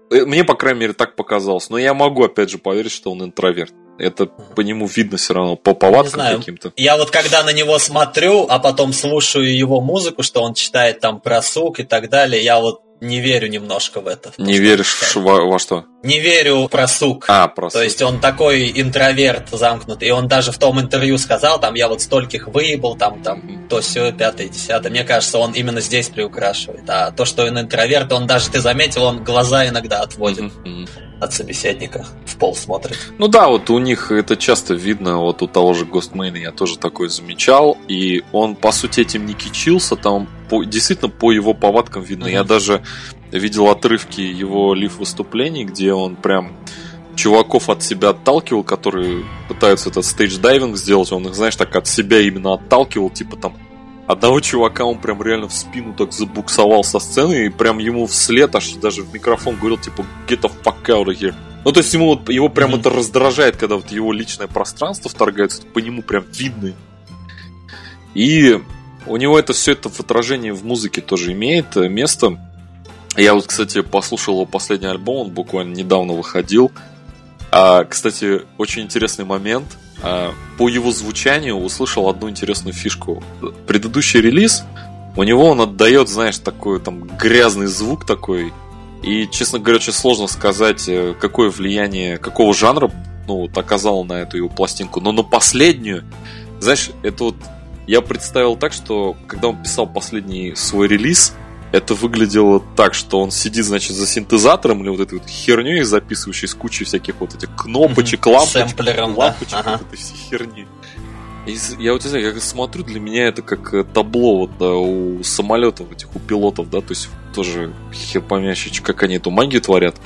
Мне, по крайней мере, так показалось. Но я могу, опять же, поверить, что он интроверт. Это по нему видно все равно, по повадкам каким-то. Я вот когда на него смотрю, а потом слушаю его музыку, что он читает там про сук и так далее, я вот не верю немножко в это. Не веришь во что? Не верю про сук. То есть он такой интроверт замкнутый. И он даже в том интервью сказал, там, я вот стольких выебал, там то сё, пятое, десятое. Мне кажется, он именно здесь приукрашивает. А то, что он интроверт, он даже, ты заметил, он глаза иногда отводит от собеседника, в пол смотрит. Ну да, вот у них это часто видно, вот у того же Ghostemane я тоже такое замечал, и он, по сути, этим не кичился, там действительно по его повадкам видно. Я даже видел отрывки его лив-выступлений, где он прям чуваков от себя отталкивал, которые пытаются этот стейдж-дайвинг сделать, он их, знаешь, так от себя именно отталкивал, типа там одного чувака он прям реально в спину так забуксовал со сцены, и прям ему вслед аж даже в микрофон говорил, типа, get the fuck out of here. Ну, то есть ему вот, его прям это раздражает, когда вот его личное пространство вторгается, по нему прям видно. И у него это все это в отражении в музыке тоже имеет место. Я вот, кстати, послушал его последний альбом, он буквально недавно выходил. Кстати, очень интересный момент. По его звучанию услышал одну интересную фишку. Предыдущий релиз, у него он отдает, знаешь, такой там грязный звук такой. И, честно говоря, очень сложно сказать, какое влияние, какого жанра, ну, вот, оказало на эту его пластинку. Но на последнюю, знаешь, это вот я представил так, что когда он писал последний свой релиз, это выглядело так, что он сидит, значит, за синтезатором или вот этой вот херней, записывающей с кучей всяких вот этих кнопочек, лампочек, да? Вот этой всей херни. И я вот не знаю, я смотрю, для меня это как табло вот, да, у самолетов, этих, у пилотов, да, то есть тоже хер помящий, как они эту магию творят.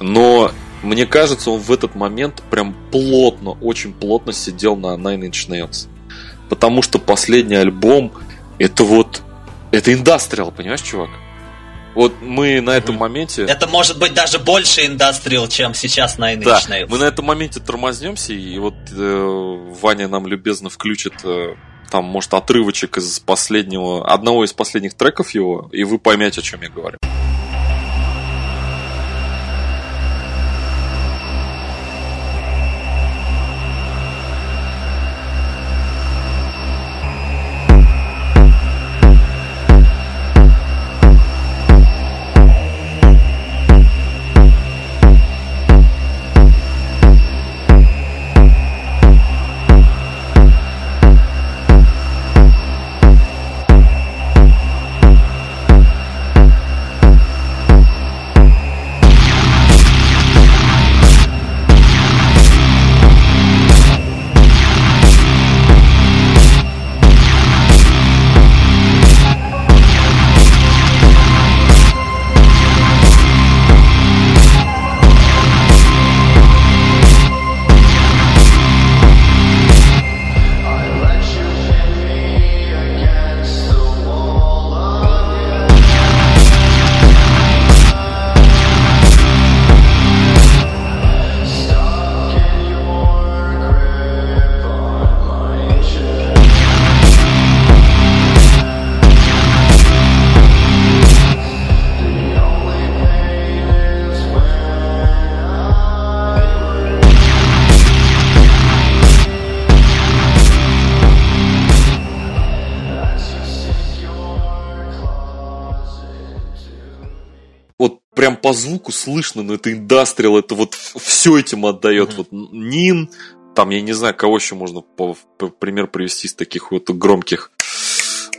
Но мне кажется, он в этот момент прям плотно, очень плотно сидел на Nine Inch Nails. Потому что последний альбом, это вот это индастриал, понимаешь, чувак? Вот мы на этом моменте... Это может быть даже больше индастриал, чем сейчас на Nine Inch Nails. Мы на этом моменте тормознемся, и вот Ваня нам любезно включит там, может, отрывочек из последнего... Одного из последних треков его, и вы поймете, о чем я говорю. Прям по звуку слышно, но это индастриал, это вот все этим отдает. Вот Нин, там я не знаю, кого еще можно по пример привести из таких вот громких.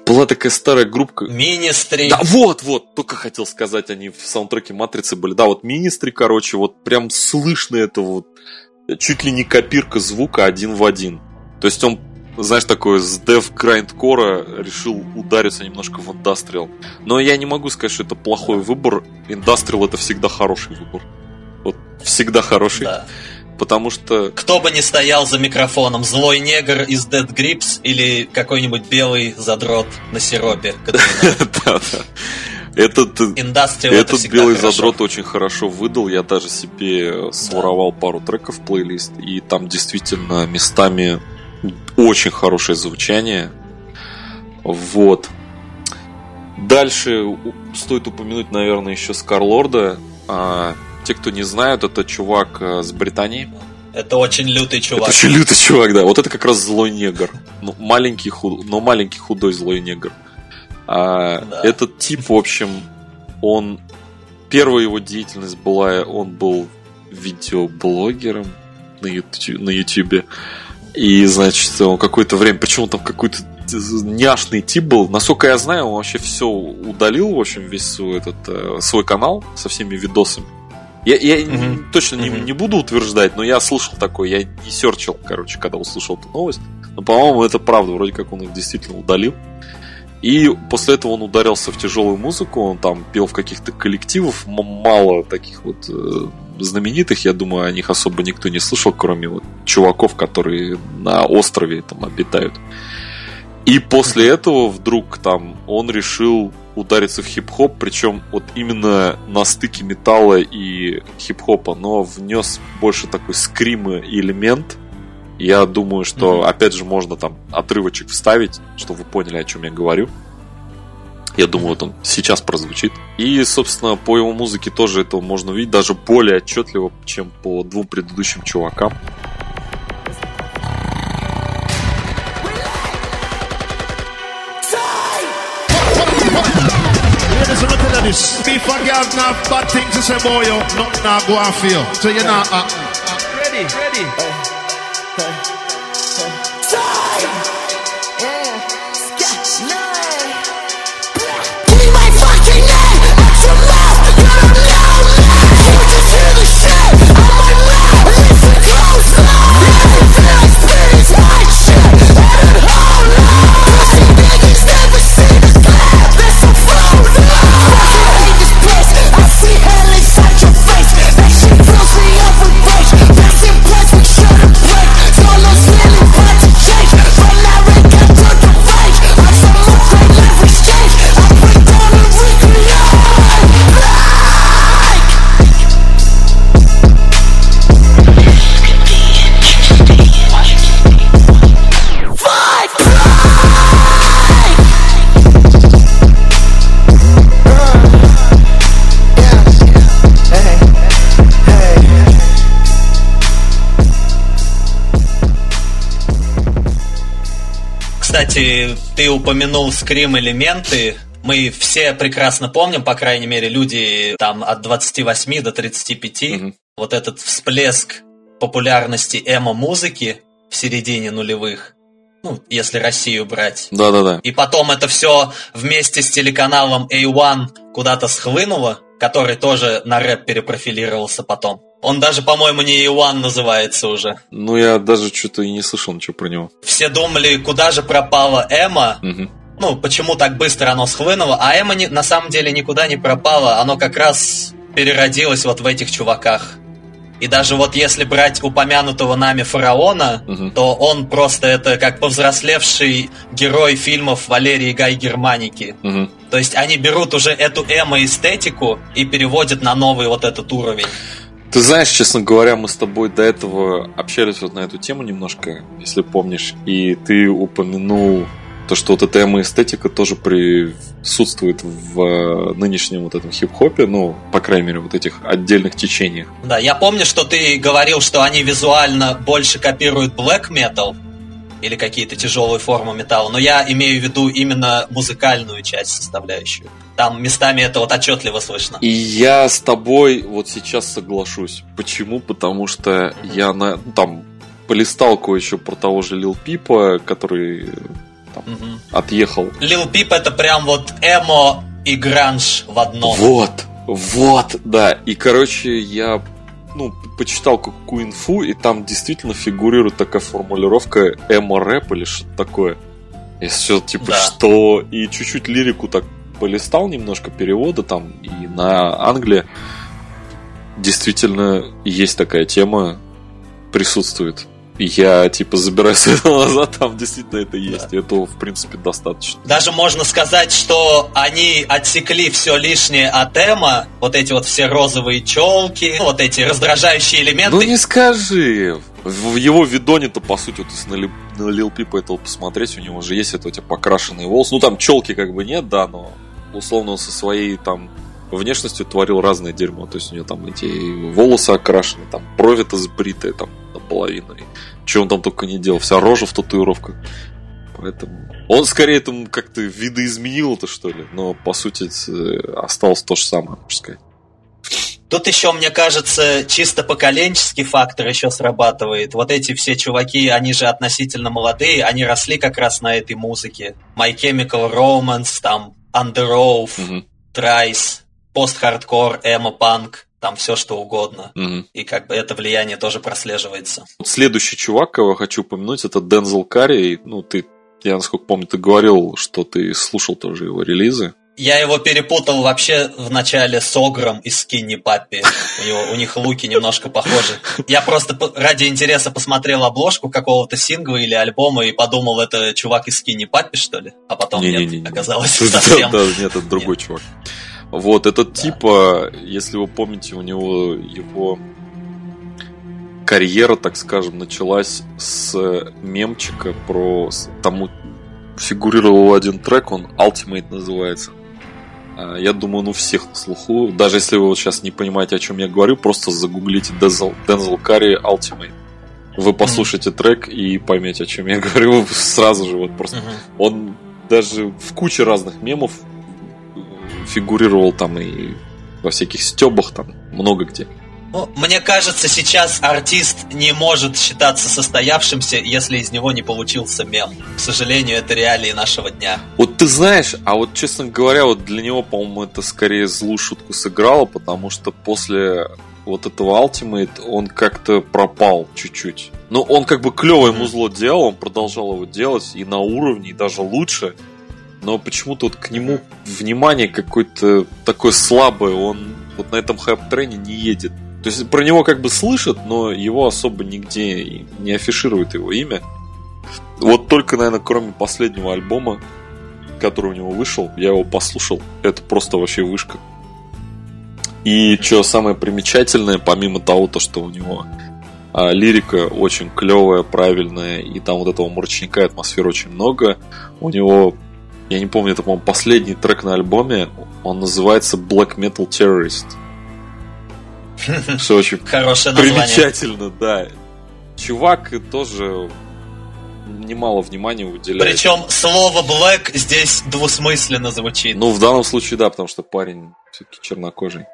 Была такая старая группа. Министри. Да, вот, только хотел сказать, они в саундтреке Матрицы были. Да, вот Министри, короче, вот прям слышно это вот. Чуть ли не копирка звука один в один. То есть он, знаешь, такой с Death Grindcore решил удариться немножко в Industrial. Но я не могу сказать, что это плохой выбор. Industrial — это всегда хороший выбор. Вот всегда хороший. Да. Потому что... Кто бы ни стоял за микрофоном, злой негр из Death Grips или какой-нибудь белый задрот на сиропе. Да-да. Этот белый задрот очень хорошо выдал. Я даже себе своровал пару треков в плейлист. И там действительно местами очень хорошее звучание. Вот. Дальше стоит упомянуть, наверное, еще Скарлорда. Те, кто не знают, это чувак с Британии. Это очень лютый чувак. Это очень лютый чувак, да. Вот это как раз злой негр. Ну, маленький худой злой негр. Да. Этот тип, в общем, он... Первая его деятельность была... Он был видеоблогером на Ютубе. И, значит, он какое-то время... Причем там какой-то няшный тип был. Насколько я знаю, он вообще все удалил, в общем, весь свой канал со всеми видосами. Я mm-hmm. точно не буду утверждать, но я слышал такое, я не серчил, короче, когда услышал эту новость. Но, по-моему, это правда, вроде как он их действительно удалил. И после этого он ударился в тяжелую музыку, он там пел в каких-то коллективах, мало таких вот знаменитых, я думаю, о них особо никто не слышал, кроме вот чуваков, которые на острове там обитают. И после этого вдруг там он решил удариться в хип-хоп, причем вот именно на стыке металла и хип-хопа, но внес больше такой скримы элемент. Я думаю, что опять же можно там отрывочек вставить, чтобы вы поняли, о чем я говорю. Я думаю, вот он сейчас прозвучит. И, собственно, по его музыке тоже это можно увидеть, даже более отчетливо, чем по двум предыдущим чувакам. If I have no bad things to say boy, yo, nothing I go and feel. So you're not acting. Ready? Time! Sketch line! Give me my fucking name! Watch your mouth! Let them know now! You just hear the shit on my mouth! Listen closely! Everything I speak is my shit! Let it all out! Pussy niggas never seen a clap! That's a photo! Кстати, ты упомянул скрим-элементы. Мы все прекрасно помним, по крайней мере, люди там от 28 до 35. Вот этот всплеск популярности эмо-музыки в середине нулевых. Ну, если Россию брать. Да-да-да. И потом это все вместе с телеканалом A1 куда-то схлынуло, который тоже на рэп перепрофилировался потом. Он даже, по-моему, не Иван называется уже. Ну, я даже что-то и не слышал ничего про него. Все думали, куда же пропала эмо. Ну, почему так быстро оно схлынуло. А эмо на самом деле никуда не пропало. Оно как раз переродилось вот в этих чуваках. И даже вот если брать упомянутого нами Фараона, то он просто это как повзрослевший герой фильмов Валерии Гай Германики. То есть они берут уже эту эмо-эстетику и переводят на новый вот этот уровень. Ты знаешь, честно говоря, мы с тобой до этого общались вот на эту тему немножко, если помнишь, и ты упомянул то, что вот эта эмо-эстетика тоже присутствует в нынешнем вот этом хип-хопе, ну, по крайней мере, вот этих отдельных течениях. Да, я помню, что ты говорил, что они визуально больше копируют black metal или какие-то тяжелые формы металла, но я имею в виду именно музыкальную часть составляющую. Там местами это вот отчетливо слышно. И я с тобой вот сейчас соглашусь. Почему? Потому что я там полистал кое-что про того же Lil Peep'а, который там, отъехал. Lil Peep — это прям вот эмо и гранж в одном. Вот, да. И, короче, я ну, почитал какую инфу, и там действительно фигурирует такая формулировка эмо-рэп или что-то такое. И все, типа, да. Что... И чуть-чуть лирику так полистал, немножко перевода там, и на Англии действительно есть такая тема, присутствует. Я, типа, забираю свои глаза, там действительно это есть, да. И этого, в принципе, достаточно. Даже можно сказать, что они отсекли все лишнее от эмо, вот эти вот все розовые челки, вот эти раздражающие элементы. Ну не скажи! В его видоне-то, по сути, вот, если на Lil Peep этого посмотреть, у него же есть это у тебя покрашенные волосы. Ну, там челки как бы нет, да, но условно он со своей, там, внешностью творил разное дерьмо. То есть у него там эти волосы окрашены, там, брови-то сбритые, там, половиной. Чего он там только не делал. Вся рожа в татуировках. Поэтому... Он скорее там как-то видоизменил это, что ли. Но, по сути, осталось то же самое, можно сказать. Тут еще, мне кажется, чисто поколенческий фактор еще срабатывает. Вот эти все чуваки, они же относительно молодые, они росли как раз на этой музыке. My Chemical Romance, там, Under Oath, Thrice, пост-хардкор, эмо-панк. Там все что угодно. И как бы это влияние тоже прослеживается. Следующий чувак, кого я хочу упомянуть, это Дензел Карри. Ну, ты, я насколько помню, ты говорил, что ты слушал тоже его релизы. Я его перепутал вообще в начале с Огром из Скинни Паппи. У них луки немножко похожи. Я просто ради интереса посмотрел обложку какого-то сингла или альбома и подумал, это чувак из Скинни Паппи, что ли? А потом нет, оказалось совсем. Нет, это другой чувак. Вот, этот типа, если вы помните, у него его карьера, так скажем, началась с мемчика про... Там фигурировал один трек, он Ultimate называется. Я думаю, он у всех на слуху. Даже если вы вот сейчас не понимаете, о чем я говорю, просто загуглите Дензел Карри Ultimate. Вы послушайте трек и поймете, о чем я говорю сразу же. Вот просто. Он даже в куче разных мемов фигурировал там и во всяких стёбах там, много где. Ну, мне кажется, сейчас артист не может считаться состоявшимся, если из него не получился мем. К сожалению, это реалии нашего дня. Вот ты знаешь, а вот, честно говоря, вот для него, по-моему, это скорее злую шутку сыграло, потому что после вот этого Ultimate он как-то пропал чуть-чуть. Ну, он как бы клёво ему зло делал, он продолжал его делать и на уровне, и даже лучше. Но почему-то вот к нему внимание какое-то такое слабое. Он вот на этом хайп-трене не едет. То есть про него как бы слышат, но его особо нигде не афиширует его имя. Вот только, наверное, кроме последнего альбома, который у него вышел, я его послушал. Это просто вообще вышка. И что самое примечательное, помимо того, то, что у него лирика очень клевая, правильная, и там вот этого мрачника и атмосферы очень много, у него... Я не помню, это, по-моему, последний трек на альбоме. Он называется Black Metal Terrorist. Все очень примечательно, да. Чувак тоже немало внимания уделяет. Причем слово black здесь двусмысленно звучит. Ну, в данном случае, да, потому что парень все-таки чернокожий.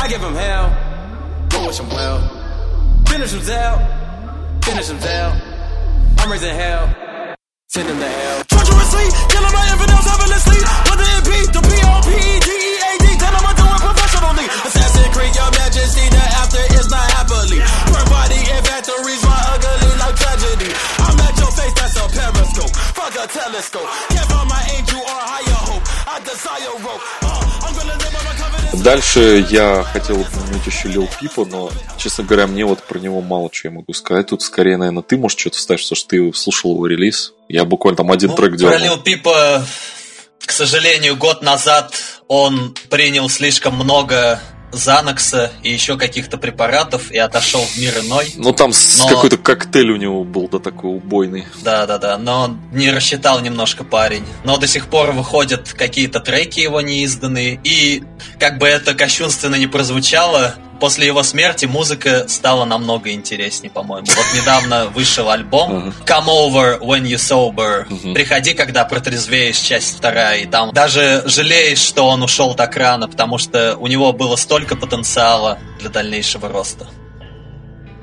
I give him hell, go wish him well. Finish him down, I'm raising hell, send him to hell. Treacherously, killing my infidels effortlessly. Whether it be the P-O-P-E-D-E-A-D, tell him I do it professionally. Assassin Creed, your majesty, the after is not happily. Her body in factories, my ugly like tragedy. I'm at your face, that's a periscope, fuck a telescope. Can't find my angel or higher hope, I desire rope. I'm gonna live on my covenant. Дальше я хотел упомянуть еще Lil Peep'а, но, честно говоря, мне вот про него мало чего я могу сказать. Тут скорее, наверное, ты можешь что-то вставить, потому что ты слушал его релиз. Я буквально там один трек делал. Про Lil Peep'а, к сожалению, год назад он принял слишком много Занокса и еще каких-то препаратов и отошел в мир иной. Ну там какой-то коктейль у него был, да, такой убойный. Да, но не рассчитал немножко парень. Но до сих пор выходят какие-то треки его неизданные. И как бы это кощунственно не прозвучало, после его смерти музыка стала намного интереснее, по-моему. Вот недавно вышел альбом Come Over When You Sober. Приходи, когда протрезвеешь, часть 2. И там даже жалеешь, что он ушел так рано, потому что у него было столько потенциала для дальнейшего роста.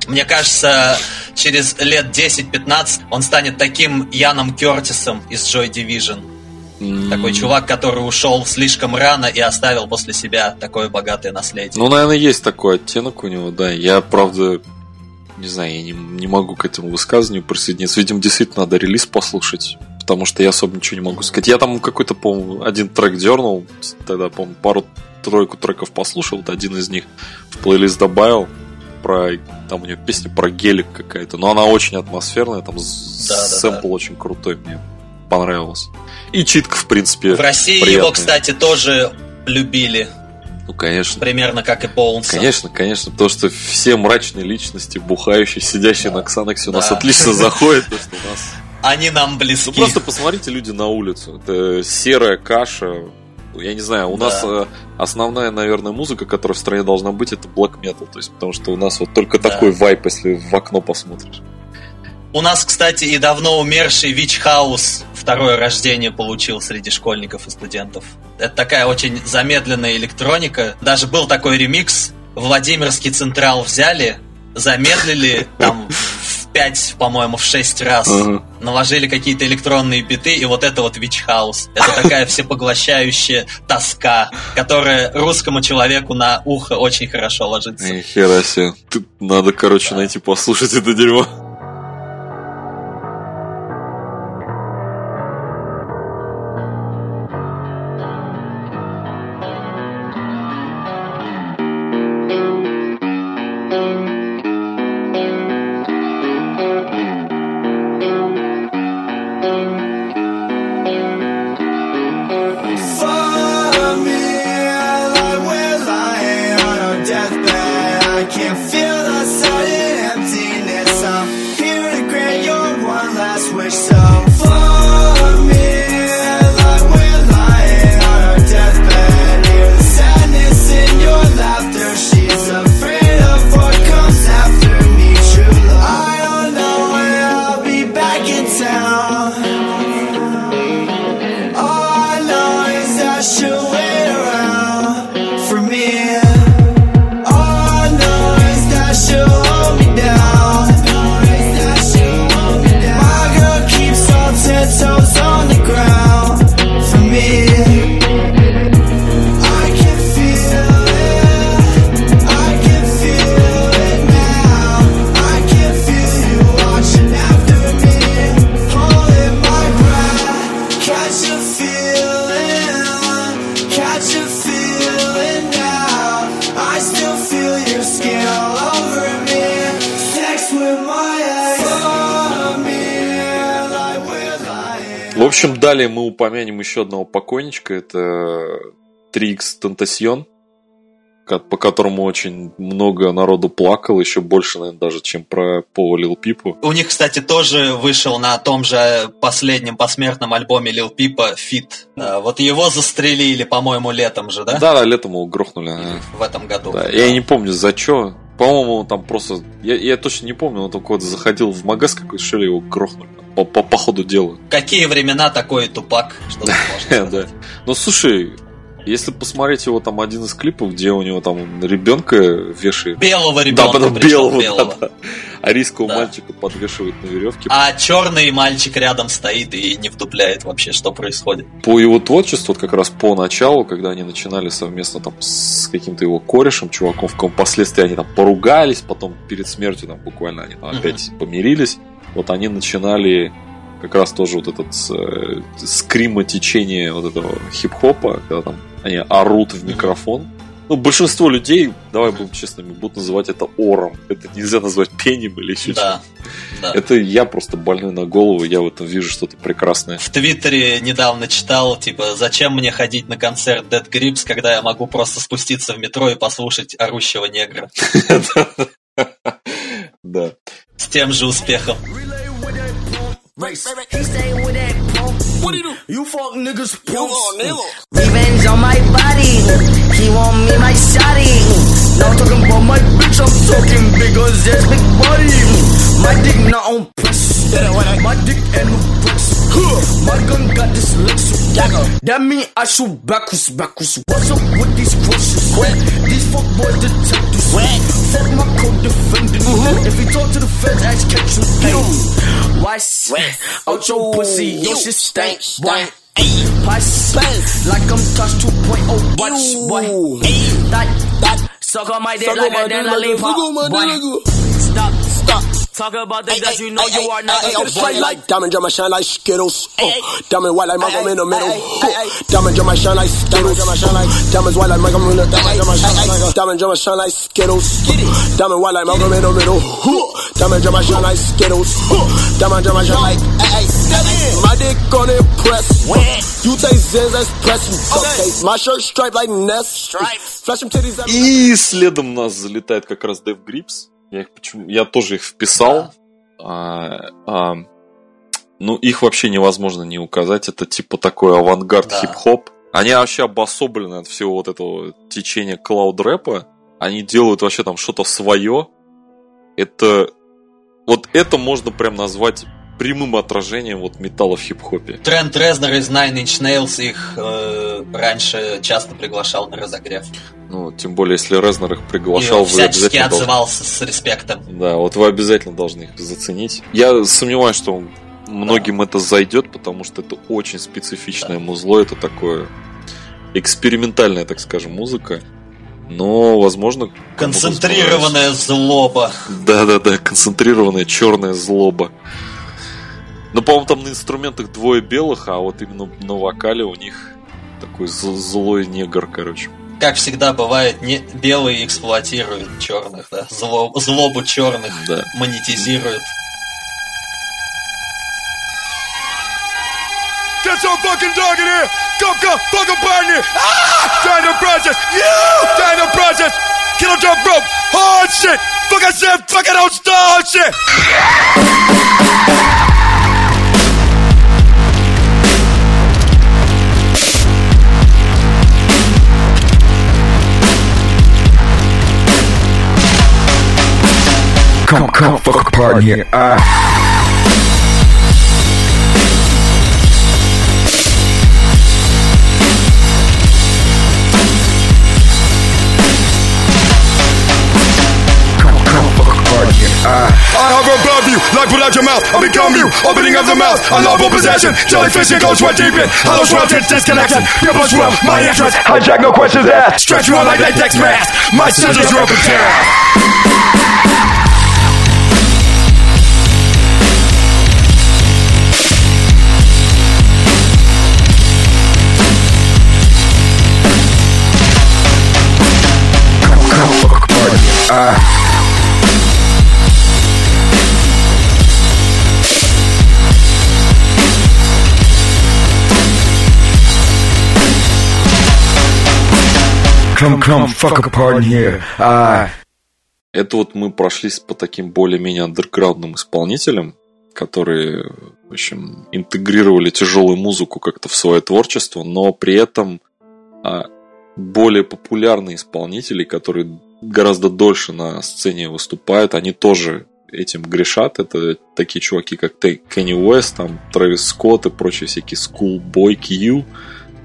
Мне кажется, через лет 10-15 он станет таким Яном Кёртисом из Joy Division. Такой чувак, который ушел слишком рано и оставил после себя такое богатое наследие. Ну, наверное, есть такой оттенок у него, да. Я, правда, не знаю, я не могу к этому высказанию присоединиться. Видимо, действительно надо релиз послушать, потому что я особо ничего не могу сказать. Я там какой-то, по-моему, один трек дернул, тогда, по-моему, пару-тройку треков послушал, вот один из них в плейлист добавил. Там у нее песня про гелик какая-то, но она очень атмосферная, там сэмпл очень крутой, мне понравилось. И читка, в принципе, в России приятная. Его, кстати, тоже любили. Ну, конечно. Примерно как и Боунса. Конечно, конечно, потому что все мрачные личности, бухающие, сидящие на ксанаксе, у нас отлично заходит, потому что у нас... Они нам близки. Ну, просто посмотрите, люди на улицу. Это серая каша... Я не знаю, у нас основная, наверное, музыка, которая в стране должна быть, это black metal, то есть, потому что у нас вот только такой вайп, если в окно посмотришь. У нас, кстати, и давно умерший Witch House второе рождение получил среди школьников и студентов. Это такая очень замедленная электроника. Даже был такой ремикс. Владимирский Централ взяли, замедлили там... 5, по-моему, в 6 раз. Наложили какие-то электронные биты, и вот это вот Witch House. Это такая всепоглощающая тоска, которая русскому человеку на ухо очень хорошо ложится. Нихера себе. Тут надо, короче, найти послушать это дерьмо. В общем, далее мы упомянем еще одного покойничка, это 3X Тентасьон, по которому очень много народу плакало, еще больше, наверное, даже, чем по Lil Peep'у. У них, кстати, тоже вышел на том же последнем посмертном альбоме Lil Peep'а «Фит». Вот его застрелили, по-моему, летом же, да? Да, летом его грохнули. В этом году. Да. Я не помню, за что. По-моему, там просто... Я точно не помню, он только вот заходил в магаз какой-то, что ли, его грохнули. По ходу дела. Какие времена, такой Тупак, что можно сказать. Ну, слушай, если посмотреть его там один из клипов, где у него там ребенка вешает. Белого ребенка. Да, белого. Арийского мальчика подвешивает на веревке. А черный мальчик рядом стоит и не вдупляет вообще, что происходит. По его творчеству, вот как раз по началу, когда они начинали совместно там с каким-то его корешем, чуваком, в ком впоследствии они там поругались, потом перед смертью там буквально они там опять помирились. Вот они начинали как раз тоже вот этот скримотечение вот этого хип-хопа, когда там они орут в микрофон. Ну, большинство людей, давай будем честными, будут называть это ором. Это нельзя назвать пением или еще чем-то. Это я просто больной на голову, я в этом вижу что-то прекрасное. В Твиттере недавно читал, типа, зачем мне ходить на концерт Death Grips, когда я могу просто спуститься в метро и послушать орущего негра. Да. С тем же успехом. Y'all talking about my bitch, I'm talking big on that big body. My dick not on press, my dick ain't no press. My gun got this Lexus dagger, that mean I shoot backwards. What's up with these crushes? These fuck boys detectives. Fuck my co-defendant. If you talk to the feds, I catch you. Why out your pussy, your shit stank, boy. Pass like I'm touched 2.0. Watch boy, that suck on my dick like a damn lollipop. Boy, stop. Talk about things that you know you are not. Play like diamond drum, I shine like Skittles. Diamond white like Michael in the middle. Diamond drum, I shine like Skittles. Diamonds white like Michael in the middle. Diamond drum, I shine like Skittles. Diamond white like Michael in the middle. Diamond drum, I shine like Skittles. Diamond drum, I shine like. My dick on it press. You think Ziz as press? My shirt striped like Ness. Flash them titties. И следом нас залетает как раз Death Grips. Я тоже их вписал. Ну, их вообще невозможно не указать. Это типа такой авангард хип-хоп. Они вообще обособлены от всего вот этого течения клауд-рэпа. Они делают вообще там что-то свое. Это... Вот это можно прям назвать прямым отражением вот металла в хип-хопе. Трент Резнор из Nine Inch Nails их раньше часто приглашал на разогрев. Ну, тем более, если Резнор их приглашал, вы всячески обязательно отзывался с респектом. Да, вот вы обязательно должны их заценить. Я сомневаюсь, что многим это зайдет, потому что это очень специфичное музло, это такое экспериментальная, так скажем, музыка. Но, возможно... Концентрированная злоба. Да-да-да, концентрированная черная злоба. Ну, по-моему, там на инструментах двое белых, а вот именно на вокале у них такой злой негр, короче. Как всегда бывает, белые эксплуатируют черных, да? Злобу черных монетизируют. Get your fucking dog in here! Come, fucking partner! Dino Project! Dino Project! Get on your rope! Hard shit! Fuck I said, fuck it, don't stall shit! Come, fuck apart here. I hover above you, like put out your mouth, I become you, opening up the mouth, unlawful possession, jellyfish and gold sweat deep in, hollow swell, disconnection, your blood swell, my interest, hijack, no questions asked, stretch you out like latex mask, my scissors are open tear. Come, fuck apart here. Это вот мы прошлись по таким более-менее андерграундным исполнителям, которые, в общем, интегрировали тяжелую музыку как-то в свое творчество, но при этом более популярные исполнители, которые гораздо дольше на сцене выступают, они тоже этим грешат. Это такие чуваки, как Кенни Уэст, там Трэвис Скотт и прочие всякие Schoolboy Q,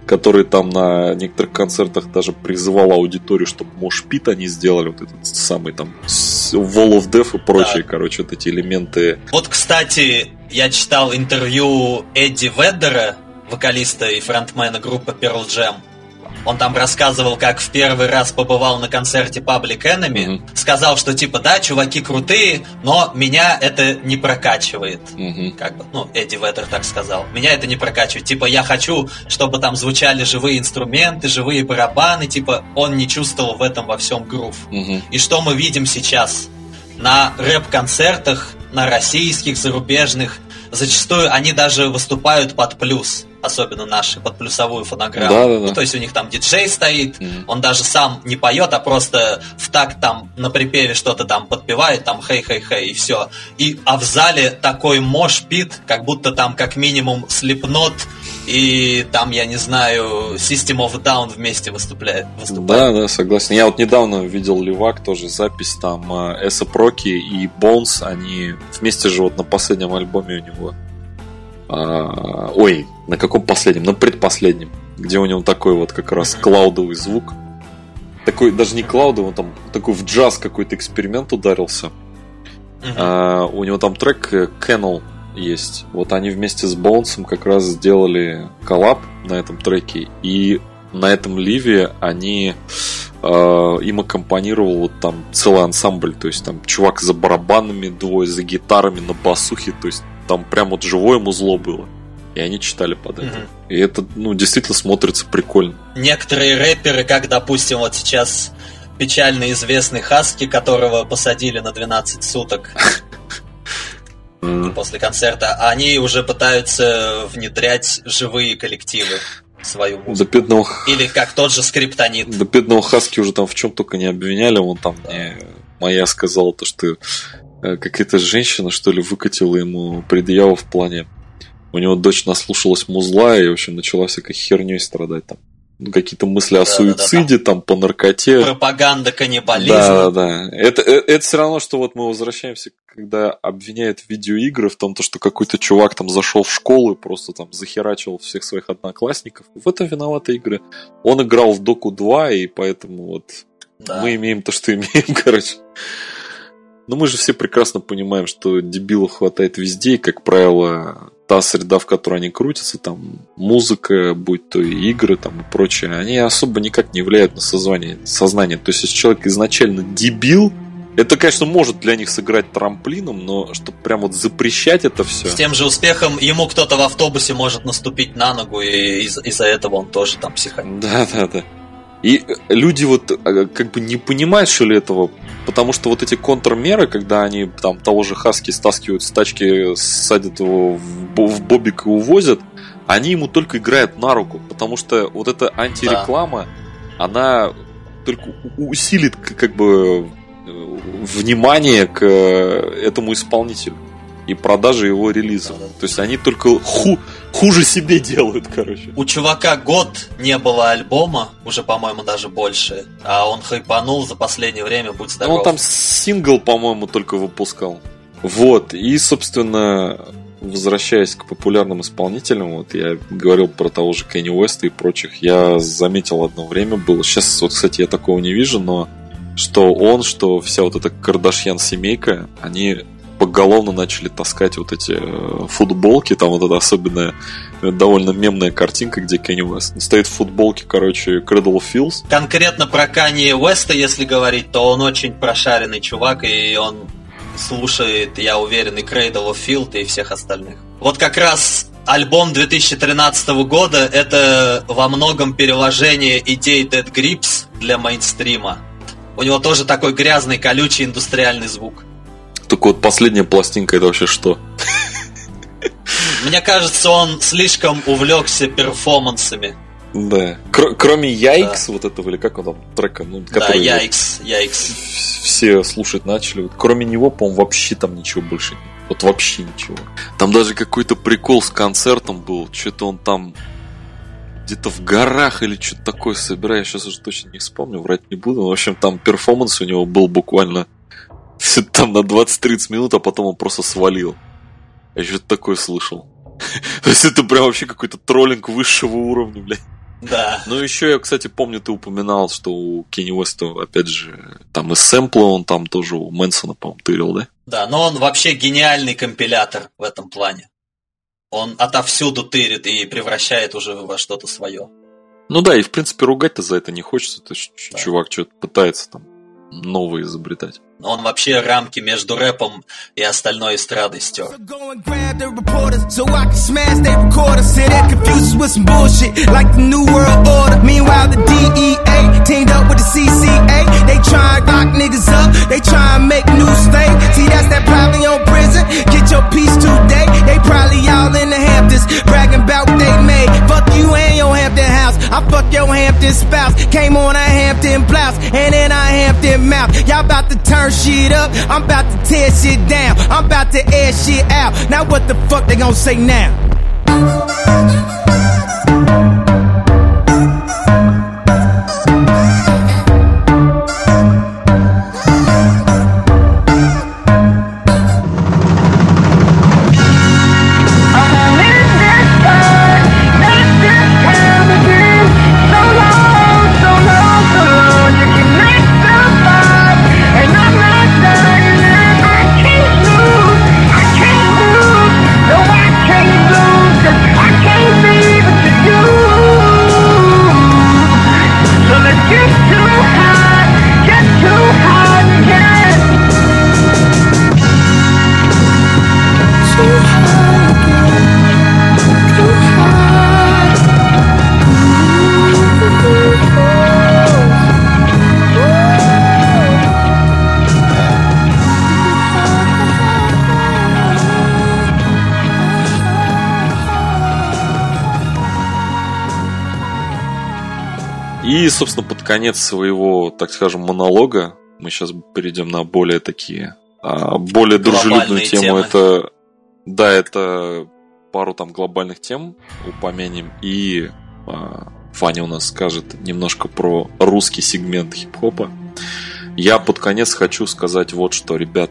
который там на некоторых концертах даже призывал аудиторию, чтобы мошпит они сделали, вот этот самый там Wall of Death и прочие, короче, вот эти элементы. Вот, кстати, я читал интервью Эдди Веддера, вокалиста и фронтмена группы Pearl Jam. Он там рассказывал, как в первый раз побывал на концерте Public Enemy, сказал, что типа, да, чуваки крутые, но меня это не прокачивает. Как бы, ну, Эдди Веддер так сказал. Меня это не прокачивает. Типа, я хочу, чтобы там звучали живые инструменты, живые барабаны. Типа, он не чувствовал в этом во всем грув. И что мы видим сейчас? На рэп-концертах, на российских, зарубежных, зачастую они даже выступают под плюс. особенно наши, под плюсовую фонограмму. Да. Ну, то есть у них там диджей стоит, он даже сам не поет, а просто в такт там на припеве что-то там подпевает, там хей-хей-хей, и все. А в зале такой мош-пит, как будто там как минимум Slipknot и там, я не знаю, System of Down вместе выступает. Да, согласен. Я вот недавно видел Левак, тоже запись там Эса Проки и Bones, они вместе же вот на последнем альбоме у него. Ой, на каком последнем? На предпоследнем, где у него такой вот как раз клаудовый звук. Такой, даже не клаудовый, он там такой в джаз какой-то эксперимент ударился. У него там трек Kennel есть. Вот они вместе с Боунсом как раз сделали коллаб на этом треке. И на этом ливе они... им аккомпанировал вот там целый ансамбль. То есть там чувак за барабанами, двое за гитарами, на басухе. То есть там прям вот живое музло было. И они читали под это. И это, ну, действительно смотрится прикольно. Некоторые рэперы, как, допустим, вот сейчас печально известный Хаски, которого посадили на 12 суток после концерта, они уже пытаются внедрять живые коллективы свою музыку. Или как тот же Скриптонит. Да бедного Хаски уже там в чем только не обвиняли. Вон там мне моя сказала, то, что какая-то женщина, что ли, выкатила ему предъяву в плане. У него дочь наслушалась музла и, в общем, начала всякой херней страдать там. Ну, какие-то мысли о суициде, там, по наркоте. Пропаганда каннибализма. Да. Это все равно, что вот мы возвращаемся, когда обвиняют в видеоигры в том, что какой-то чувак там зашел в школу и просто там захерачил всех своих одноклассников. В этом виноваты игры. Он играл в Доку 2, и поэтому вот мы имеем то, что имеем, короче. Но мы же все прекрасно понимаем, что дебилов хватает везде, и, как правило... Та среда, в которой они крутятся, там музыка, будь то и игры там, и прочее, они особо никак не являют на сознание. То есть, если человек изначально дебил, это, конечно, может для них сыграть трамплином, но чтобы прям вот запрещать это все. С тем же успехом ему кто-то в автобусе может наступить на ногу, и из-за этого он тоже там психанет. Да. И люди вот как бы не понимают, что ли, этого, потому что вот эти контрмеры, когда они там того же Хаски стаскивают с тачки, садят его в бобик и увозят, они ему только играют на руку, потому что вот эта антиреклама, она только усилит как бы внимание к этому исполнителю и продажи его релизов. То есть они только хуже себе делают, короче. У чувака год не было альбома, уже, по-моему, даже больше, а он хайпанул за последнее время, будь здоров. Он там сингл, по-моему, только выпускал. Вот, и, собственно, возвращаясь к популярным исполнителям, вот я говорил про того же Кенни Уэста и прочих, я заметил одно время было, сейчас, вот, кстати, я такого не вижу, но что он, что вся вот эта Кардашьян-семейка, они... поголовно начали таскать вот эти футболки, там вот эта особенная довольно мемная картинка, где Кенни Уэст стоит в футболке, короче, Cradle of Fields. Конкретно про Канье Уэста, если говорить, то он очень прошаренный чувак, и он слушает, я уверен, и Cradle of Fields, и всех остальных. Вот как раз альбом 2013 года — это во многом переложение идей Death Grips для мейнстрима. У него тоже такой грязный, колючий индустриальный звук. Только вот последняя пластинка — это вообще что? Мне кажется, он слишком увлекся перформансами. Да. Кроме Яйкс, вот этого, или как он там, трека? Ну, да, Яйкс. Все слушать начали. Вот, кроме него, по-моему, вообще там ничего больше нет. Вот вообще ничего. Там даже какой-то прикол с концертом был. Что-то он там где-то в горах или что-то такое собирает. Я сейчас уже точно не вспомню, врать не буду. Но, в общем, там перформанс у него был буквально... Все там на 20-30 минут, а потом он просто свалил. Я что-то такое слышал. То есть это прям вообще какой-то троллинг высшего уровня, блядь. Да. Ну еще я, кстати, помню, ты упоминал, что у Кенни Уэста, опять же, там из сэмпла он там тоже у Мэнсона, по-моему, тырил, да? Да, но он вообще гениальный компилятор в этом плане. Он отовсюду тырит и превращает уже во что-то свое. Ну да, и в принципе ругать-то за это не хочется. То есть чувак что-то пытается там новые изобретать. Он вообще рамки между рэпом и остальной эстрадой стер. fuck your Hampton spouse. Came on a Hampton blouse and in a Hampton mouth. Y'all about to turn shit up, I'm about to tear shit down. I'm about to air shit out. Now what the fuck they gonna say now? И, собственно, под конец своего, так скажем, монолога мы сейчас перейдем на более такие, более дружелюбную тему. Это, да, это пару там глобальных тем упомянем. И Ваня у нас скажет немножко про русский сегмент хип-хопа. Я под конец хочу сказать вот что, ребят.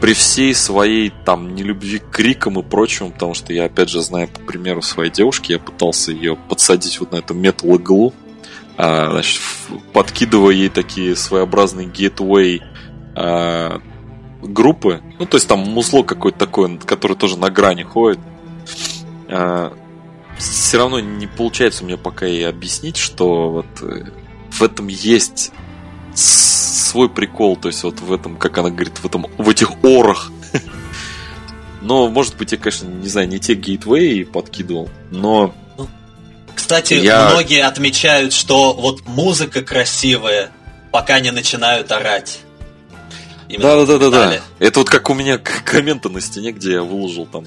При всей своей там нелюбви к крикам и прочему, потому что я, опять же, знаю по примеру своей девушки, я пытался ее подсадить вот на эту метал-иглу, подкидывая ей такие своеобразные гейтвей группы, ну, то есть там музло какое-то такое, которое тоже на грани ходит. Все равно не получается у меня пока ей объяснить, что вот в этом есть свой прикол, то есть вот в этом, как она говорит, в этих орах. Но, может быть, я, конечно, не знаю, не те гейтвеи подкидывал, но... Кстати, многие отмечают, что вот музыка красивая, пока не начинают орать. Да-да-да-да. Это вот как у меня комменты на стене, где я выложил там,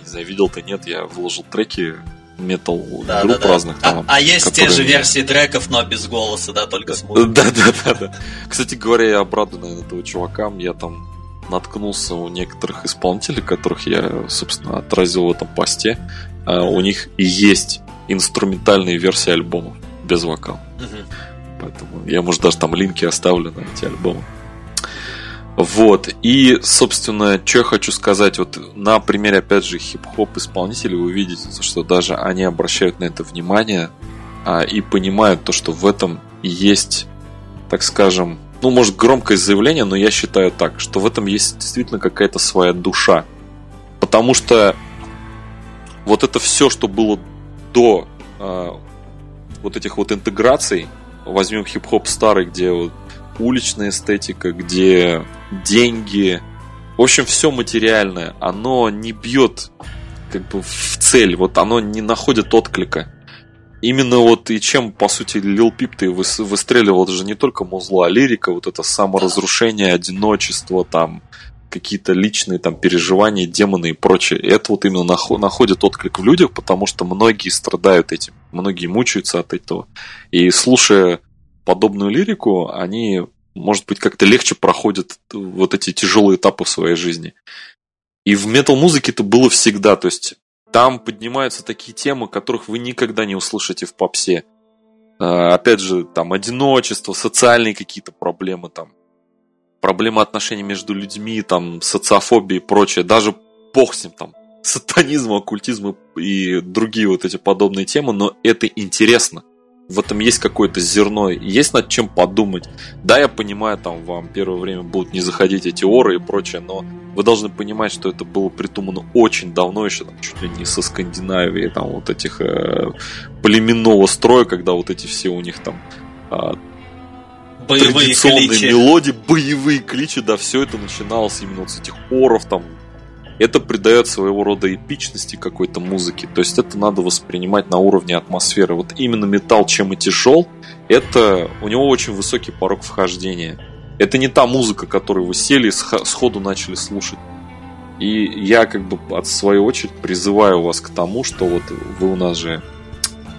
не знаю, видел ты, нет, я выложил треки метал-групп разных. Там, а есть те же версии треков, но без голоса, да, только с музыкой. Да. Кстати говоря, я обрадую, наверное, этого чувака. Я там наткнулся у некоторых исполнителей, которых я, собственно, отразил в этом посте. У них и есть инструментальные версии альбомов без вокала. Поэтому я, может, даже там линки оставлю на эти альбомы. Вот, и, собственно, что я хочу сказать, вот на примере, опять же, хип-хоп исполнителей вы видите, что даже они обращают на это внимание и понимают то, что в этом и есть, так скажем, ну, может, громкое заявление, но я считаю так, что в этом есть действительно какая-то своя душа, потому что вот это все, что было до вот этих вот интеграций, возьмем хип-хоп старый, где вот уличная эстетика, где деньги, в общем, все материальное, оно не бьет как бы в цель, вот оно не находит отклика. Именно вот и чем, по сути, Lil Peep-то и выстреливал, это же не только музло, а лирика, вот это саморазрушение, одиночество, там, какие-то личные там переживания, демоны и прочее. И это вот именно находит отклик в людях, потому что многие страдают этим, многие мучаются от этого. И слушая подобную лирику, они, может быть, как-то легче проходят вот эти тяжелые этапы в своей жизни. И в метал-музыке это было всегда. То есть там поднимаются такие темы, которых вы никогда не услышите в попсе. Опять же, там одиночество, социальные какие-то проблемы, там, проблемы отношений между людьми, там, социофобия и прочее. Даже бог с ним, там, сатанизм, оккультизм и другие вот эти подобные темы, но это интересно. В этом есть какое-то зерно, есть над чем подумать. Да, я понимаю, там вам первое время будут не заходить эти оры и прочее, но вы должны понимать, что это было придумано очень давно, еще там, чуть ли не со Скандинавии, там вот этих племенного строя, когда вот эти все у них там традиционные кличи, мелодии, боевые кличи, да, все это начиналось именно вот с этих оров там. Это придает своего рода эпичности какой-то музыке. То есть это надо воспринимать на уровне атмосферы. Вот именно металл, чем и тяжел, это у него очень высокий порог вхождения. Это не та музыка, которую вы сели и сходу начали слушать. И я, как бы, от своей очередь призываю вас к тому, что вот вы у нас же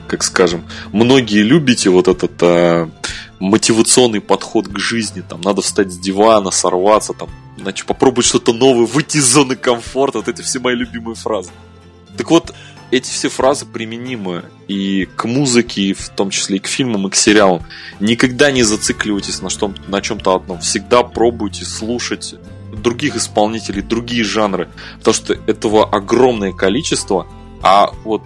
как скажем, многие любите вот этот мотивационный подход к жизни, там надо встать с дивана, сорваться, там, значит, попробовать что-то новое, выйти из зоны комфорта, вот это все мои любимые фразы. Так вот, эти все фразы применимы и к музыке, и в том числе и к фильмам, и к сериалам. Никогда не зацикливайтесь на чем-то одном. Всегда пробуйте слушать других исполнителей, другие жанры, потому что этого огромное количество. А вот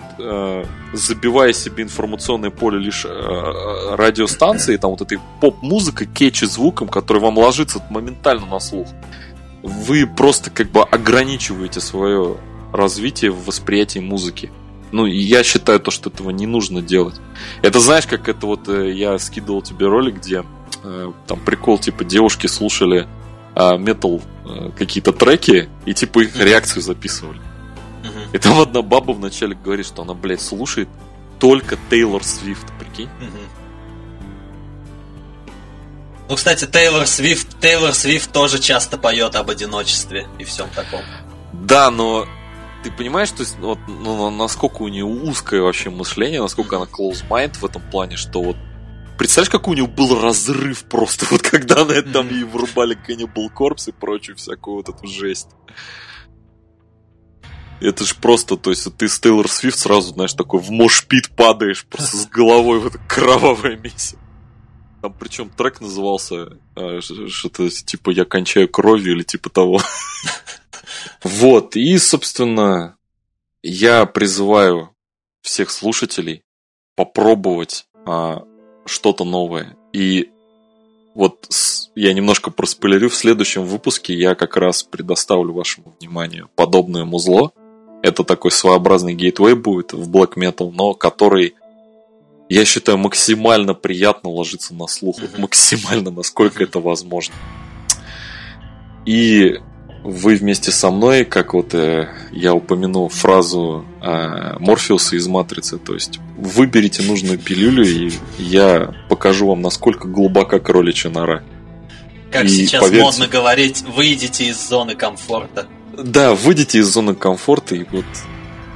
забивая себе информационное поле лишь радиостанции, там вот этой поп-музыкой, кетчи-звуком, который вам ложится моментально на слух, вы просто как бы ограничиваете свое развитие в восприятии музыки. Ну, и я считаю то, что этого не нужно делать. Это знаешь, как это вот я скидывал тебе ролик, где там прикол, типа девушки слушали метал какие-то треки и типа их реакцию записывали. И там одна баба вначале говорит, что она, блядь, слушает только Тейлор Свифт, прикинь. Ну, кстати, Тейлор Свифт тоже часто поет об одиночестве и всем таком. Да, но ты понимаешь, то есть, вот, ну, насколько у нее узкое вообще мышление, насколько она close-minded в этом плане, что вот представляешь, какой у нее был разрыв просто, вот когда на это там ей врубали Cannibal Corpse и прочую всякую вот эту жесть. Это же просто, то есть ты с Тейлор Свифт сразу, знаешь, такой в мошпит падаешь просто с головой в это кровавое месиво. Там причем трек назывался что-то типа «Я кончаю кровью» или типа того. Вот, и, собственно, я призываю всех слушателей попробовать что-то новое. И вот я немножко проспойлерю, в следующем выпуске я как раз предоставлю вашему вниманию подобное музло. Это такой своеобразный гейтвей будет в black metal, но который, я считаю, максимально приятно ложится на слух. Вот максимально, насколько это возможно. И вы вместе со мной, как вот я упомянул фразу Морфеуса из «Матрицы», то есть выберите нужную пилюлю, и я покажу вам, насколько глубока кроличья нора. Как и, сейчас поверьте, модно говорить, выйдите из зоны комфорта. Да, выйдите из зоны комфорта и вот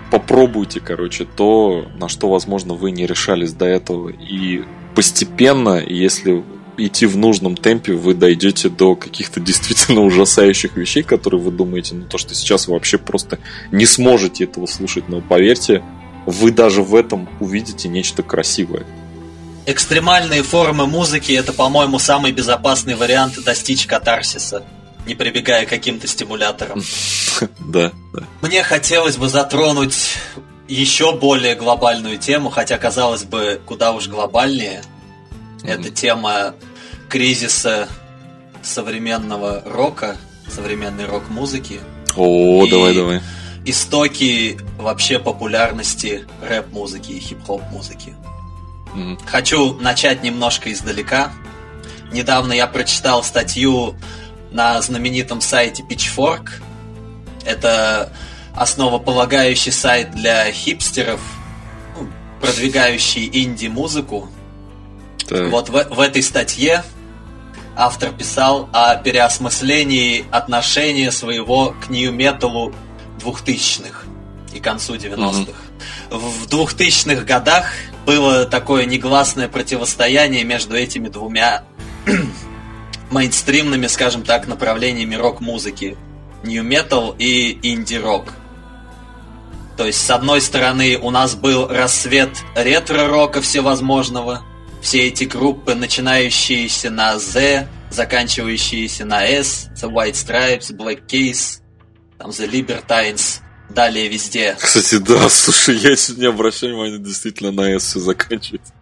попробуйте, короче, то, на что, возможно, вы не решались до этого. И постепенно, если идти в нужном темпе, вы дойдете до каких-то действительно ужасающих вещей, которые вы думаете, ну то, что сейчас вы вообще просто не сможете этого слушать. Но поверьте, вы даже в этом увидите нечто красивое. Экстремальные формы музыки — это, по-моему, самый безопасный вариант достичь катарсиса, не прибегая к каким-то стимуляторам. Да. Мне хотелось бы затронуть еще более глобальную тему, хотя, казалось бы, куда уж глобальнее. Это тема кризиса современного рока, современной рок-музыки. О, давай. Истоки вообще популярности рэп-музыки и хип-хоп-музыки. Хочу начать немножко издалека. Недавно я прочитал статью на знаменитом сайте Pitchfork. Это основополагающий сайт для хипстеров, продвигающий инди-музыку. Вот в этой статье автор писал о переосмыслении отношения своего к нью-металу 2000-х и концу 90-х. В 2000-х годах было такое негласное противостояние между этими двумя мейнстримными, скажем так, направлениями рок-музыки. Нью-метал и инди-рок. То есть, с одной стороны, у нас был рассвет ретро-рока всевозможного. Все эти группы, начинающиеся на Z, заканчивающиеся на S, The White Stripes, Black Keys, там The Libertines, далее везде. Кстати, да, слушай, я сегодня обращаю внимание, действительно на S все заканчивается.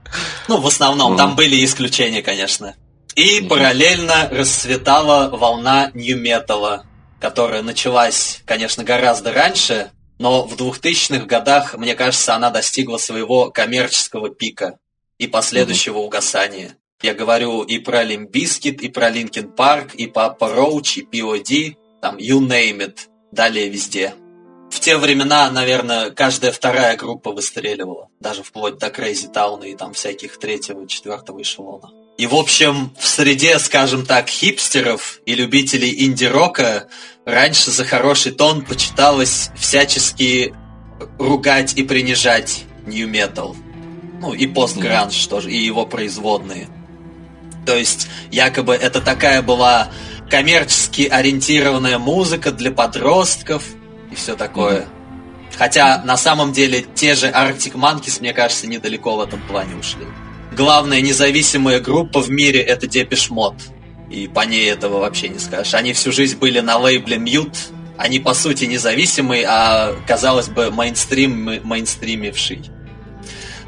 Ну, в основном, там были исключения, конечно. И параллельно расцветала волна нью-металла, которая началась, конечно, гораздо раньше, но в 2000-х годах, мне кажется, она достигла своего коммерческого пика и последующего угасания. Я говорю и про Limp Bizkit, и про Linkin Park, и Papa Roach, и P.O.D., там you name it, далее везде. В те времена, наверное, каждая вторая группа выстреливала, даже вплоть до Crazy Town и там всяких третьего, четвертого эшелона. И, в общем, в среде, скажем так, хипстеров и любителей инди-рока раньше за хороший тон почиталось всячески ругать и принижать нью-метал. Ну, и постгранж тоже, и его производные. То есть, якобы это такая была коммерчески ориентированная музыка для подростков и все такое. Mm-hmm. Хотя, на самом деле, те же Arctic Monkeys, мне кажется, недалеко в этом плане ушли. Главная независимая группа в мире — это Depeche Mode. И по ней этого вообще не скажешь. Они всю жизнь были на лейбле Mute. Они, по сути, независимые, а, казалось бы, мейнстримивший.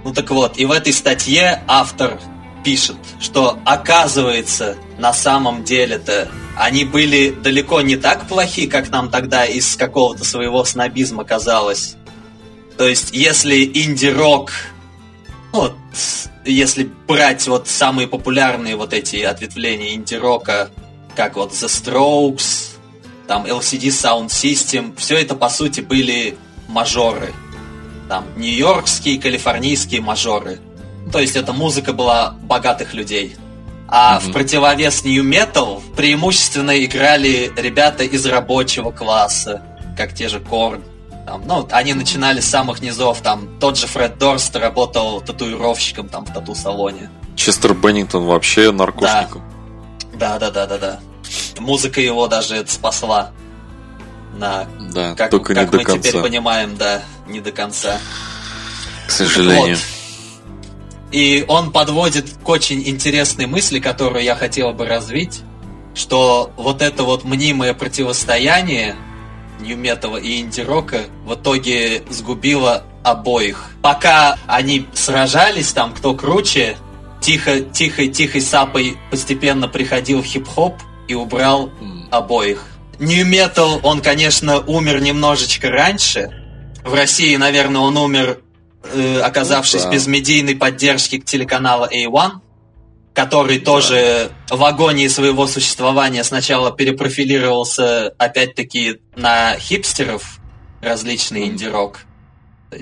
Ну так вот, и в этой статье автор пишет, что, оказывается, на самом деле-то они были далеко не так плохи, как нам тогда из какого-то своего снобизма казалось. То есть, если инди-рок, вот, если брать вот самые популярные вот эти ответвления инди-рока, как вот The Strokes, там LCD Sound System, все это, по сути, были мажоры. Там нью-йоркские, калифорнийские мажоры. То есть эта музыка была богатых людей. А в противовес New Metal преимущественно играли ребята из рабочего класса, как те же Корн. Ну, они начинали с самых низов. Там тот же Фред Дорст работал татуировщиком там, в тату-салоне. Честер Беннингтон вообще наркошником. Да. Музыка его даже это спасла. Да, как, только как не мы до конца. Теперь понимаем, да, не до конца. К сожалению. Вот. И он подводит к очень интересной мысли, которую я хотел бы развить, что вот это вот мнимое противостояние нью-металла и инди-рока в итоге сгубило обоих. Пока они сражались там, кто круче, тихой сапой постепенно приходил в хип-хоп и убрал обоих. Нью-метал, он, конечно, умер немножечко раньше. В России, наверное, он умер... оказавшись без медийной поддержки телеканала A1, который тоже в агонии своего существования сначала перепрофилировался опять-таки на хипстеров, различный инди-рок.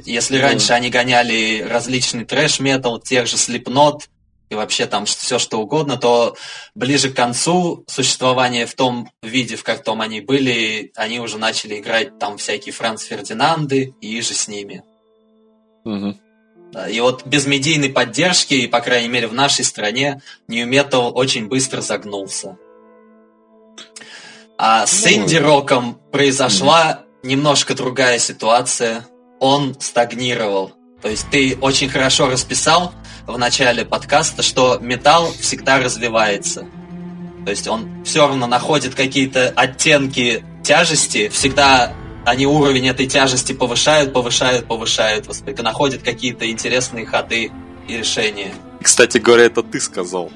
Если раньше они гоняли различный трэш-метал, тех же Slipknot и вообще там все что угодно, то ближе к концу существования в том виде, в каком они были, они уже начали играть там всякие Франц Фердинанды и же с ними. И вот без медийной поддержки, и, по крайней мере, в нашей стране, нью-метал очень быстро загнулся. А с инди-роком произошла немножко другая ситуация. Он стагнировал. То есть ты очень хорошо расписал в начале подкаста, что металл всегда развивается. То есть он все равно находит какие-то оттенки тяжести, всегда... Они уровень этой тяжести повышают, находят какие-то интересные ходы и решения. Кстати говоря, это ты сказал.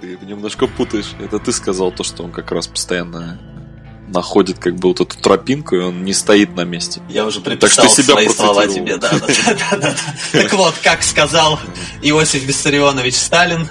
Ты немножко путаешь. Это ты сказал то, что он как раз постоянно находит как бы вот эту тропинку, и он не стоит на месте. Я уже приписал свои слова тебе. Так вот, как сказал Иосиф Виссарионович Сталин,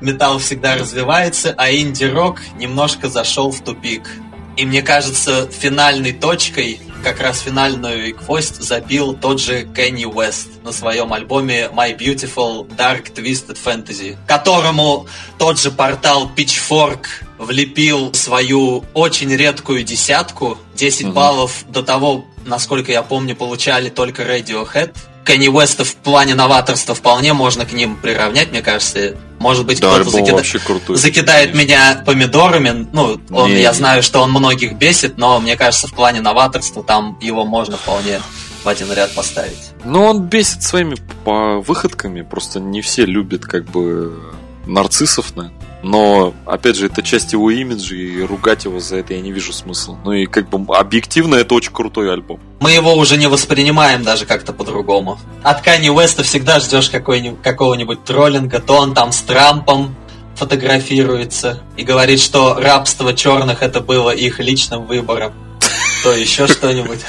металл всегда развивается, а инди-рок немножко зашел в тупик. И мне кажется, финальной точкой, как раз финальную гвоздь забил тот же Кенни Уэст на своем альбоме My Beautiful Dark Twisted Fantasy, которому тот же портал Pitchfork влепил свою очень редкую десятку. 10 баллов до того, насколько я помню, получали только Radiohead. Кенни Уэста в плане новаторства вполне можно к ним приравнять, мне кажется. Может быть, да, кто-то закидает меня помидорами. Ну, я знаю, что он многих бесит, но мне кажется, в плане новаторства там его можно вполне в один ряд поставить. Ну, он бесит своими выходками, просто не все любят как бы нарциссов, да? Но, опять же, это часть его имиджа, и ругать его за это я не вижу смысла. Ну и как бы объективно это очень крутой альбом. Мы его уже не воспринимаем даже как-то по-другому. От Канье Уэста всегда ждешь какого-нибудь троллинга, то он там с Трампом фотографируется и говорит, что рабство черных это было их личным выбором, то еще что-нибудь.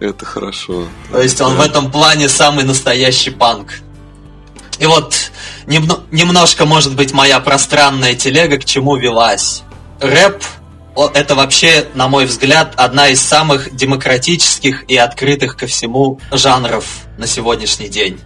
Это хорошо. То есть он в этом плане самый настоящий панк. И вот немножко, может быть, моя пространная телега к чему велась. Рэп — это вообще, на мой взгляд, одна из самых демократических и открытых ко всему жанров на сегодняшний день.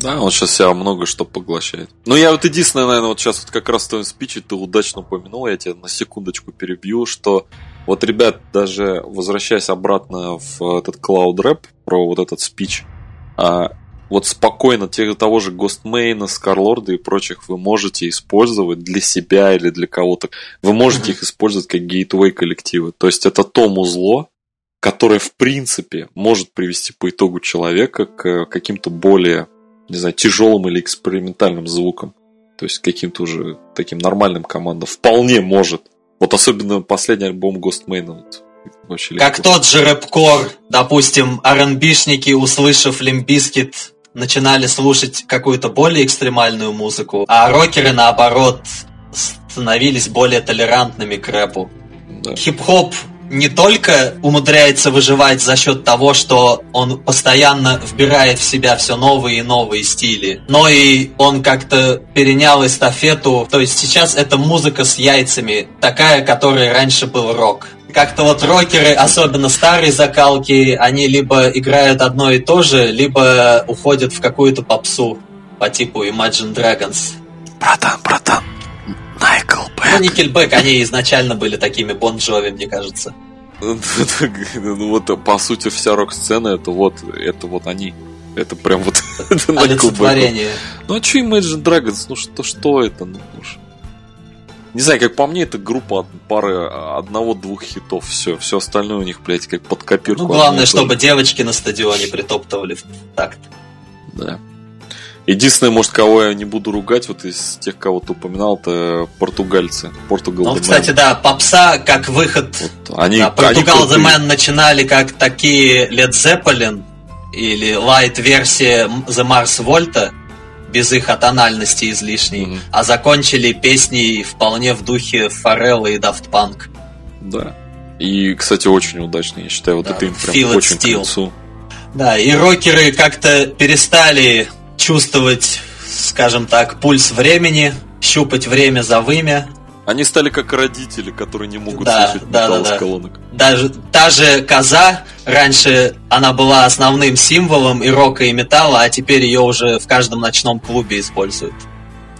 Да, он сейчас себя много что поглощает. Ну, я вот единственное, наверное, вот сейчас вот как раз в твоем спиче ты удачно упомянул, я тебя на секундочку перебью, что вот, ребят, даже возвращаясь обратно в этот клауд-рэп, про вот этот спич, вот спокойно тех того же Ghostemane, Скарлорда и прочих вы можете использовать для себя или для кого-то. Вы можете их использовать как гейтвей коллективы. То есть это то музло, которое в принципе может привести по итогу человека к каким-то более, не знаю, тяжелым или экспериментальным звукам. То есть каким-то уже таким нормальным командам вполне может. Вот особенно последний альбом Ghostemane. Как тот же рэп-кор, допустим, R&B-шники, услышав Limp Bizkit, начинали слушать какую-то более экстремальную музыку, а рокеры, наоборот, становились более толерантными к рэпу. Да. Хип-хоп не только умудряется выживать за счет того, что он постоянно вбирает в себя все новые и новые стили, но и он как-то перенял эстафету. То есть сейчас это музыка с яйцами, такая, которой раньше был рок. Как-то вот рокеры, особенно старые закалки, они либо играют одно и то же, либо уходят в какую-то попсу по типу Imagine Dragons. Братан. Nickelback. Ну, Nickelback, они изначально были такими Бон Джови, мне кажется. Ну вот, по сути, вся рок-сцена, это вот они. Это прям вот олицетворение. Ну а что Imagine Dragons? Ну что это? Ну уж. Не знаю, как по мне, это группа пары одного-двух хитов. Все остальное у них, блядь, как под копирку. Ну главное, чтобы девочки на стадионе притоптывали в такт. Да. Единственное, может, кого я не буду ругать, вот из тех, кого ты упоминал, это португальцы. Ну, кстати, да, попса как выход. Вот они, да, Portugal The Man начинали как такие Led Zeppelin или лайт-версия The Mars Volta, без их атональности излишней, а закончили песней вполне в духе Фаррелла и Daft Punk. Да. И, кстати, очень удачно, я считаю, вот да, это им прям очень к лицу. Да, и рокеры как-то перестали чувствовать, скажем так, пульс времени, щупать время за вымя. Они стали как родители, которые не могут слышать металл с колонок. Даже та же коза, раньше она была основным символом и рока, и металла, а теперь ее уже в каждом ночном клубе используют.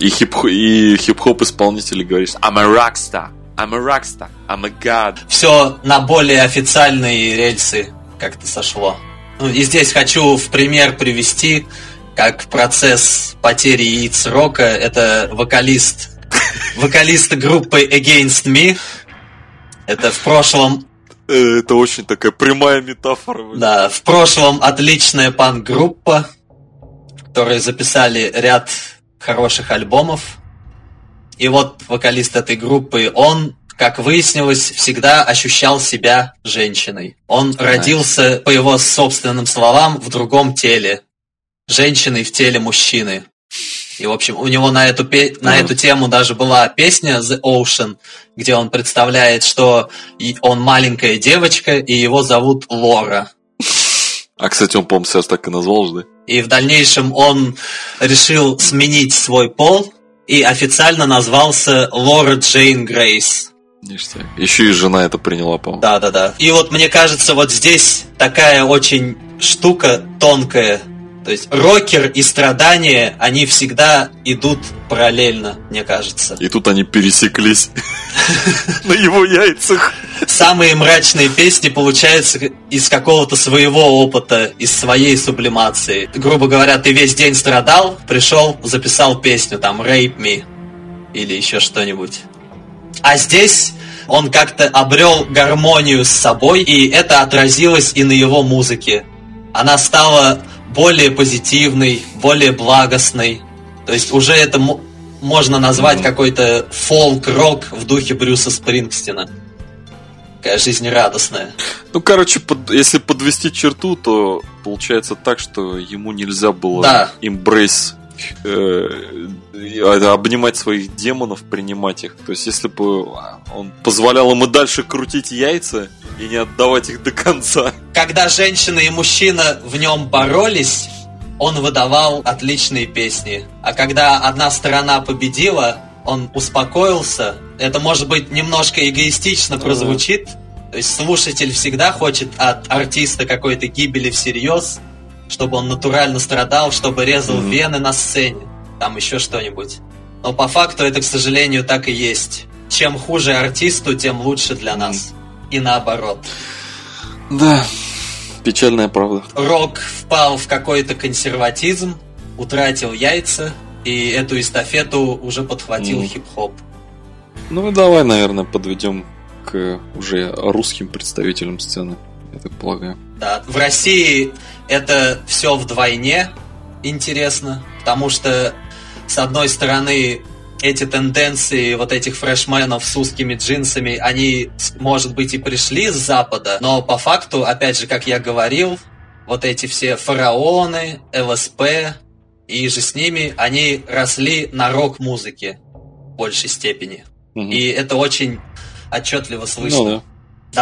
И хип-хоп исполнители говорят: I'm a rockstar, I'm a rockstar, I'm a god. Все на более официальные рельсы как-то сошло. Ну, и здесь хочу в пример привести, как процесс потери яиц рока. Это вокалист группы Against Me. Это в прошлом... Это очень такая прямая метафора. Да, в прошлом отличная панк-группа, которые записали ряд хороших альбомов. И вот вокалист этой группы, он, как выяснилось, всегда ощущал себя женщиной. Он родился, по его собственным словам, в другом теле. Женщиной в теле мужчины. И, в общем, у него на эту тему даже была песня The Ocean, где он представляет, что он маленькая девочка, и его зовут Лора. А, кстати, он, по-моему, сейчас так и назвал, да? И в дальнейшем он решил сменить свой пол и официально назвался Лора Джейн Грейс. Ништяк. Еще и жена это приняла, по-моему. Да. И вот, мне кажется, вот здесь такая очень штука тонкая. То есть рокер и страдания, они всегда идут параллельно, мне кажется. И тут они пересеклись на его яйцах. Самые мрачные песни получаются из какого-то своего опыта, из своей сублимации. Грубо говоря, ты весь день страдал, пришел, записал песню, там, Rape Me или еще что-нибудь. А здесь он как-то обрел гармонию с собой, и это отразилось и на его музыке. Она стала... более позитивный, более благостный. То есть уже это можно назвать какой-то фолк-рок в духе Брюса Спрингстина. Такая жизнерадостная. Ну, короче, если подвести черту, то получается так, что ему нельзя было эмбрейс, обнимать своих демонов, принимать их. То есть если бы он позволял ему дальше крутить яйца и не отдавать их до конца. Когда женщина и мужчина в нем боролись, он выдавал отличные песни. А когда одна сторона победила, он успокоился. Это, может быть, немножко эгоистично прозвучит. То есть слушатель всегда хочет от артиста какой-то гибели всерьез, чтобы он натурально страдал, чтобы резал вены на сцене, там еще что-нибудь. Но по факту это, к сожалению, так и есть. Чем хуже артисту, тем лучше для нас. И наоборот. Да. Печальная правда. Рок впал в какой-то консерватизм, утратил яйца, и эту эстафету уже подхватил хип-хоп. Ну, давай, наверное, подведем к уже русским представителям сцены, я так полагаю. Да, в России это все вдвойне интересно, потому что, с одной стороны, эти тенденции вот этих фрешменов с узкими джинсами, они, может быть, и пришли с Запада, но по факту, опять же, как я говорил, вот эти все фараоны, ЛСП и же с ними, они росли на рок-музыке в большей степени. Угу. И это очень отчетливо слышно. Ну, да.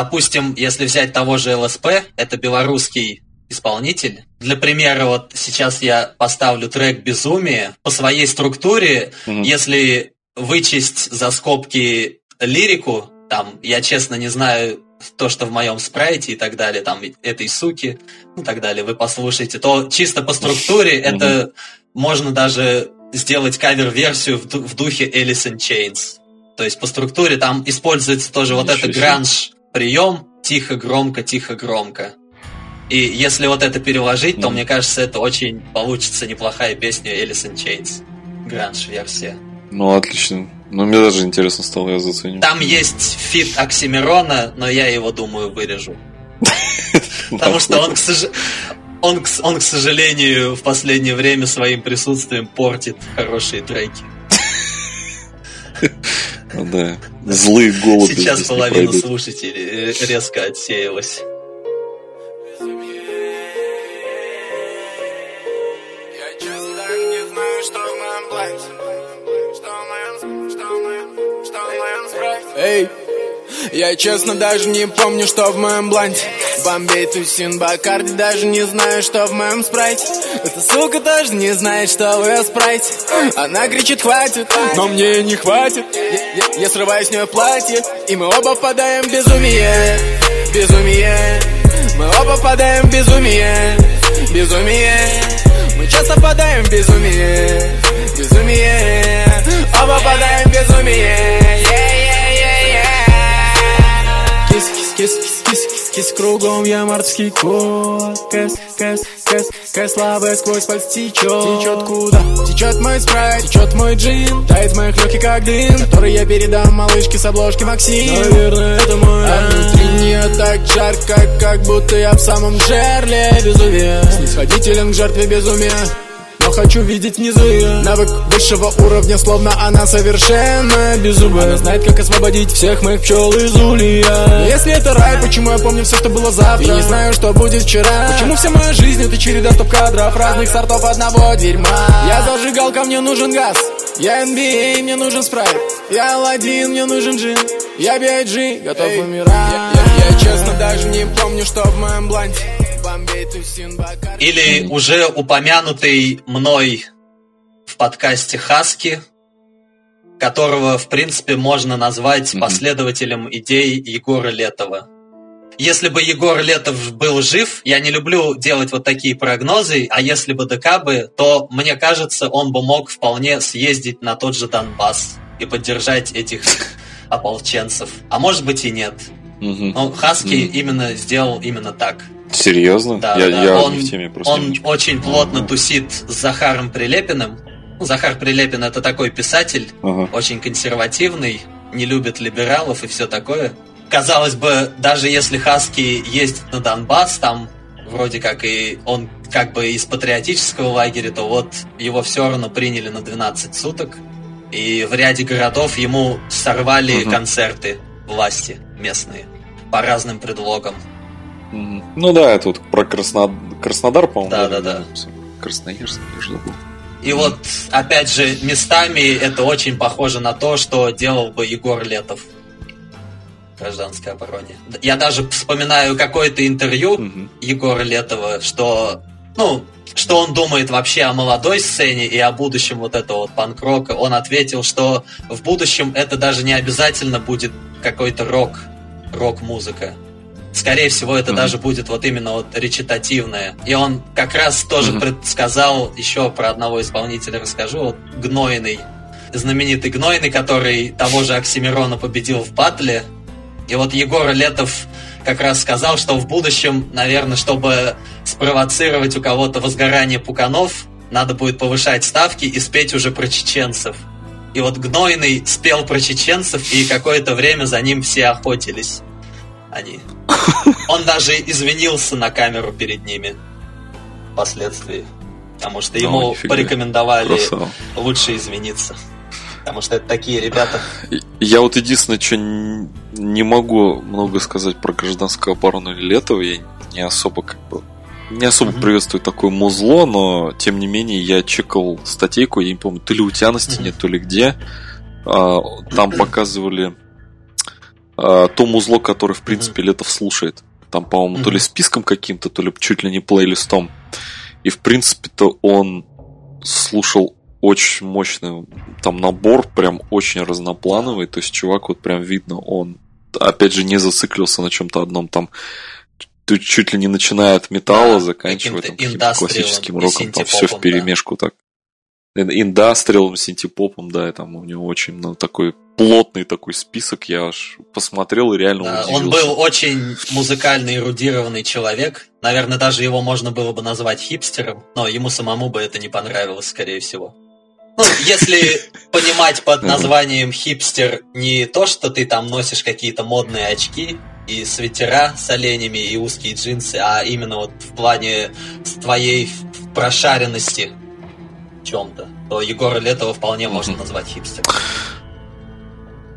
Допустим, если взять того же ЛСП, это белорусский исполнитель. Для примера, вот сейчас я поставлю трек «Безумие». По своей структуре, если вычесть за скобки лирику, там, я честно не знаю то, что в моем спрайте и так далее, там, этой суки и так далее, вы послушаете, то чисто по структуре это можно даже сделать кавер-версию в духе Alice in Chains. То есть по структуре там используется тоже вот этот гранж-прием «тихо-громко, тихо-громко». И если вот это переложить, то, мне кажется, это очень получится неплохая песня Alice in Chains. Гранж-версия. Ну, отлично. Ну, мне даже интересно стало, я заценю. Там есть фит Оксимирона, но я его, думаю, вырежу. Потому что он, к сожалению, в последнее время своим присутствием портит хорошие треки. Да, злые голуби. Сейчас половина слушателей резко отсеялась. Эй, я честно даже не помню, что в моем бланте. Бомбей, тусин, бакарди, даже не знаю, что в моем спрайте. Эта сука даже не знает, что в ее спрайте. Она кричит, хватит, но мне не хватит. Я срываю с нее платье, и мы оба впадаем в безумие. Безумие. Мы оба впадаем в безумие. Безумие. Мы часто впадаем в безумие. Безумие. Оба впадаем в безумие. Кис-кис-кис-кис-кис кругом, я морский кот. Кэс-кэс-кэс-кэс слабая сквозь пальцы течет. Течет куда? Течет мой спрайт, течет мой джин. Тает в моих легких как дым, который я передам малышке с обложки Максим. Наверное, это мой. А внутри нее так жарко, как будто я в самом жерле безумия. Снисходителен к жертве безумия, но хочу видеть внизу ее. Навык высшего уровня, словно она совершенно беззубая. Она знает, как освободить всех моих пчел из улья. Если это рай, почему я помню все, что было завтра? И не знаю, что будет вчера. Почему вся моя жизнь — это череда топ-кадров разных сортов одного дерьма? Я зажигалка, мне нужен газ. Я NBA, мне нужен спрайт. Я Аладдин, мне нужен джин. Я B.I.G., готов умирать. Я честно даже не помню, что в моем бланте. Или уже упомянутый мной в подкасте Хаски, которого, в принципе, можно назвать последователем идей Егора Летова. Если бы Егор Летов был жив, я не люблю делать вот такие прогнозы, а если бы ДК бы, то, мне кажется, он бы мог вполне съездить на тот же Донбасс и поддержать этих ополченцев. А может быть и нет. Но Хаски именно сделал именно так. Серьезно? Да, я он, не в теме, просто он очень плотно тусит с Захаром Прилепиным. Захар Прилепин — это такой писатель, очень консервативный, не любит либералов и все такое. Казалось бы, даже если Хаски ездит на Донбасс, там вроде как и он как бы из патриотического лагеря, то вот его все равно приняли на 12 суток, и в ряде городов ему сорвали концерты власти местные по разным предлогам. Ну да, это вот про Краснодар, по-моему. Да. Красноярск, я же забыл. И вот, опять же, местами это очень похоже на то, что делал бы Егор Летов в гражданской обороне. Я даже вспоминаю какое-то интервью Егора Летова, что он думает вообще о молодой сцене и о будущем вот этого вот панк-рока. Он ответил, что в будущем это даже не обязательно будет какой-то рок-музыка. Скорее всего, это даже будет вот именно вот речитативное. И он как раз тоже предсказал, еще про одного исполнителя расскажу, вот Гнойный. Знаменитый Гнойный, который того же Оксимирона победил в баттле. И вот Егор Летов как раз сказал, что в будущем, наверное, чтобы спровоцировать у кого-то возгорание пуканов, надо будет повышать ставки и спеть уже про чеченцев. И вот Гнойный спел про чеченцев, и какое-то время за ним все охотились. Они. Он даже извинился на камеру перед ними впоследствии. Потому что ему порекомендовали лучше извиниться. Потому что это такие ребята. Я вот единственное, что не могу много сказать про гражданскую оборону Летова. Я не особо приветствую такое музло, но тем не менее я чекал статейку, я не помню, то ли у тебя на стене, то ли где. Там показывали то музло, которое в принципе Летов слушает. Там, по-моему, то ли списком каким-то, то ли чуть ли не плейлистом. И в принципе-то он слушал очень мощный там набор, прям очень разноплановый. То есть чувак, вот прям видно, он опять же не зациклился на чем-то одном, там чуть ли не начиная от металла, заканчивая там каким-то классическим роком, там все вперемешку так. Индастриалом, синтепопом, да, и там у него очень много такой плотный такой список, я аж посмотрел и реально удивился. Он был очень музыкально эрудированный человек, наверное, даже его можно было бы назвать хипстером, но ему самому бы это не понравилось, скорее всего. Ну, если понимать под названием хипстер не то, что ты там носишь какие-то модные очки и свитера с оленями и узкие джинсы, а именно вот в плане твоей прошаренности чем-то, то Егора Летова вполне можно назвать хипстером.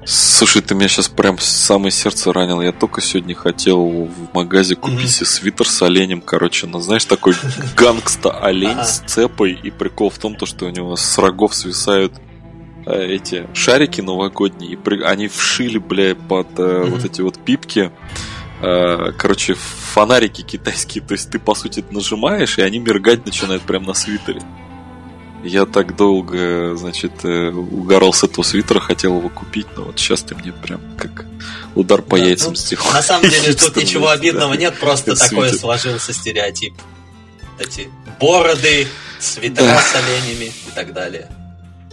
Слушай, ты меня сейчас прям самое сердце ранил. Я только сегодня хотел в магазе купить себе свитер с оленем, короче, ну, знаешь, такой гангста-олень с цепой, и прикол в том, что у него с рогов свисают эти шарики новогодние, и они вшили, бля, под вот эти вот пипки, короче, фонарики китайские, то есть ты, по сути, нажимаешь, и они мергать начинают прям на свитере. Я так долго, значит, угорал с этого свитера, хотел его купить, но вот сейчас ты мне прям как удар по яйцам стихал. На самом деле тут ничего обидного нет, просто такое сложился стереотип. Эти бороды, свитера с оленями и так далее.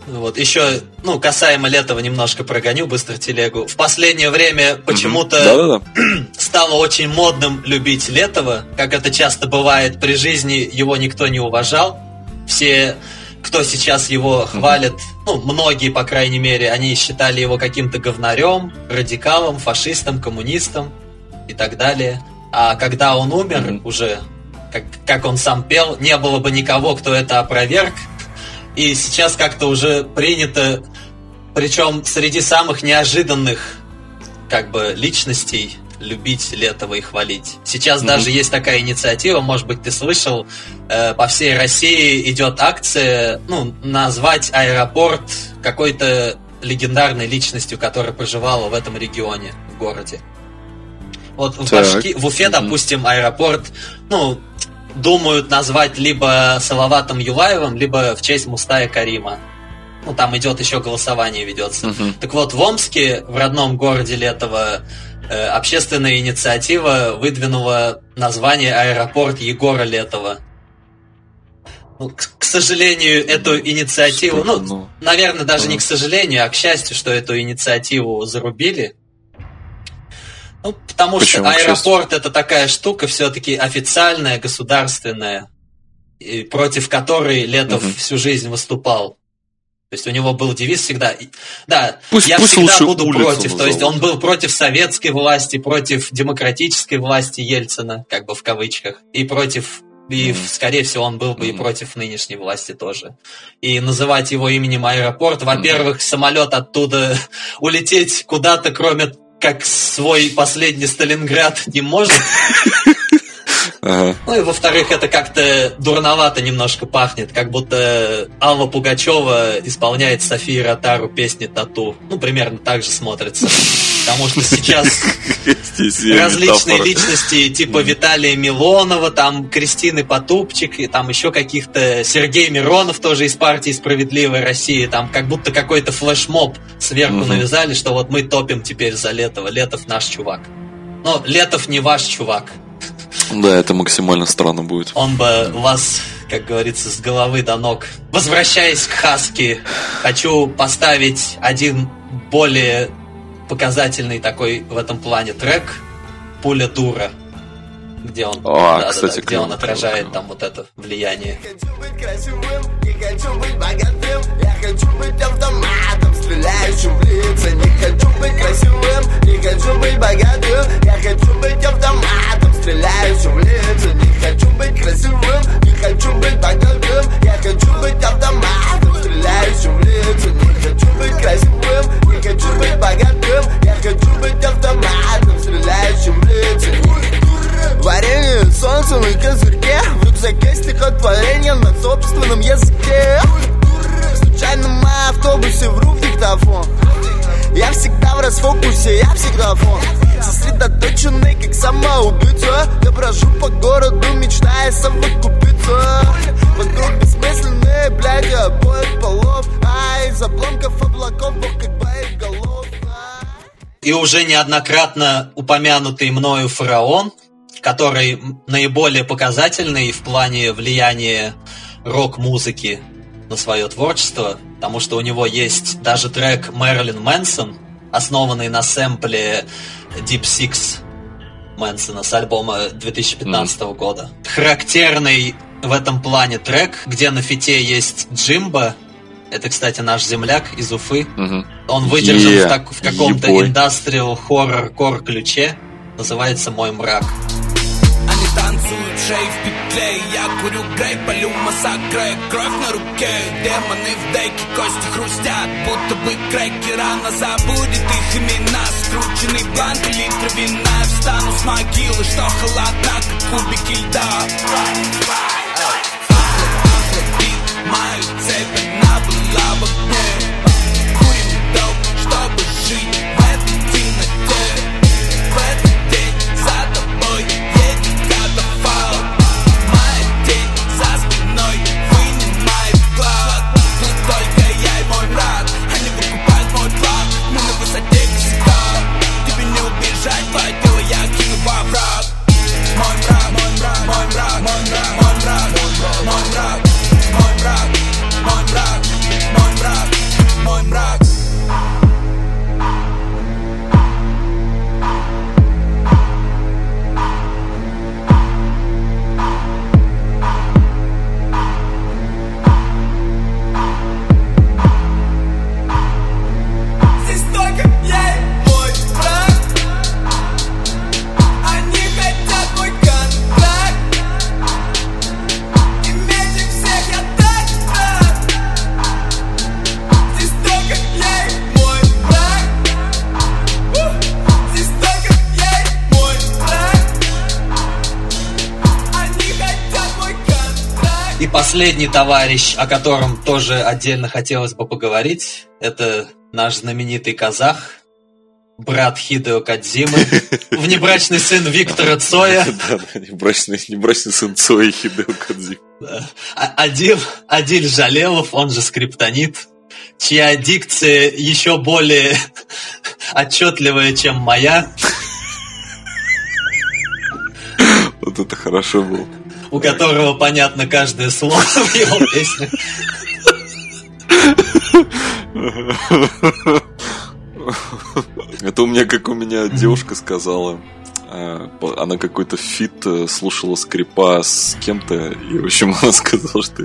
Вот, еще, касаемо Летова, немножко прогоню быстро телегу. В последнее время почему-то стало очень модным любить Летова, как это часто бывает, при жизни его никто не уважал. Все, кто сейчас его хвалит, многие, по крайней мере, они считали его каким-то говнарем, радикалом, фашистом, коммунистом и так далее. А когда он умер, уже, как он сам пел, не было бы никого, кто это опроверг. И сейчас как-то уже принято, причем среди самых неожиданных личностей, любить Летова и хвалить. Сейчас даже есть такая инициатива, может быть, ты слышал, по всей России идет акция, назвать аэропорт какой-то легендарной личностью, которая проживала в этом регионе, в городе. Вот в Уфе, допустим, аэропорт, думают назвать либо Салаватом Юлаевым, либо в честь Мустая Карима. Там идет еще голосование ведется. Так вот, в Омске, в родном городе Летова, общественная инициатива выдвинула название «Аэропорт Егора Летова». К сожалению, эту инициативу... наверное, даже не к сожалению, а к счастью, что эту инициативу зарубили. Потому что аэропорт — это такая штука все-таки официальная, государственная, и против которой Летов всю жизнь выступал. То есть у него был девиз всегда, я всегда буду против, то есть он был против советской власти, против демократической власти Ельцина, в кавычках, и против, и скорее всего он был бы и против нынешней власти тоже. И называть его именем аэропорт, во-первых, самолет оттуда улететь куда-то, кроме как свой последний Сталинград, не может. И во-вторых, это как-то дурновато немножко пахнет, как будто Алла Пугачева исполняет Софии Ротару песни «Тату». Примерно так же смотрится. Потому что сейчас различные личности, типа Виталия Милонова, там Кристины Потупчик, и там еще каких-то Сергей Миронов тоже из партии «Справедливая Россия», там как будто какой-то флешмоб сверху навязали, что вот мы топим теперь за Летова, Летов наш чувак. Но Летов не ваш чувак. Да, это максимально странно будет. Он бы вас, как говорится, с головы до ног. Возвращаясь к Хаски, хочу поставить один более показательный такой в этом плане трек. Поля Дура, где он, кстати, где он отражает там вот это влияние. Варенье в солнцевом козырьке, в рюкзаке стихот варенье на собственном языке. В случайном автобусе вру в диктофон. Я всегда в расфокусе, я всегда фон. Сосредоточенный, как самоубийца. Я брожу по городу, мечтая совокупиться. Вокруг бессмысленные бляди обоих полов, а из обломков облаков бог как боев голов. И уже неоднократно упомянутый мною Фараон, который наиболее показательный в плане влияния рок-музыки на свое творчество, потому что у него есть даже трек «Мэрилин Мэнсон», основанный на сэмпле Deep Six Мэнсона с альбома 2015 года. Характерный в этом плане трек, где на фите есть Джимбо, это, кстати, наш земляк из Уфы, он выдержан в каком-то индастриал хоррор-кор ключе, называется «Мой мрак». Танцуют шеи в петле, я курю грей, палю массакры, кровь на руке, демоны в деке, кости хрустят, будто бы креки, рано забудет их имена, скрученный банк, литр вина, встану с могилы, что холодна, как кубики льда. Мою цепь одна была в окне, курим доп, чтобы жить в этой темноте, в этот день за тобой. Последний товарищ, о котором тоже отдельно хотелось бы поговорить, это наш знаменитый казах, брат Хидео Кодзимы, внебрачный сын Виктора Цоя. Да, внебрачный сын Цоя Хидео Кодзимы. Адиль Жалелов, он же Скриптонит, чья дикция еще более отчетливая, чем моя. Вот это хорошо было. У которого понятно каждое слово в его песне. Это у меня девушка сказала. Она какой-то фит слушала скрипа с кем-то. И, в общем, она сказала, что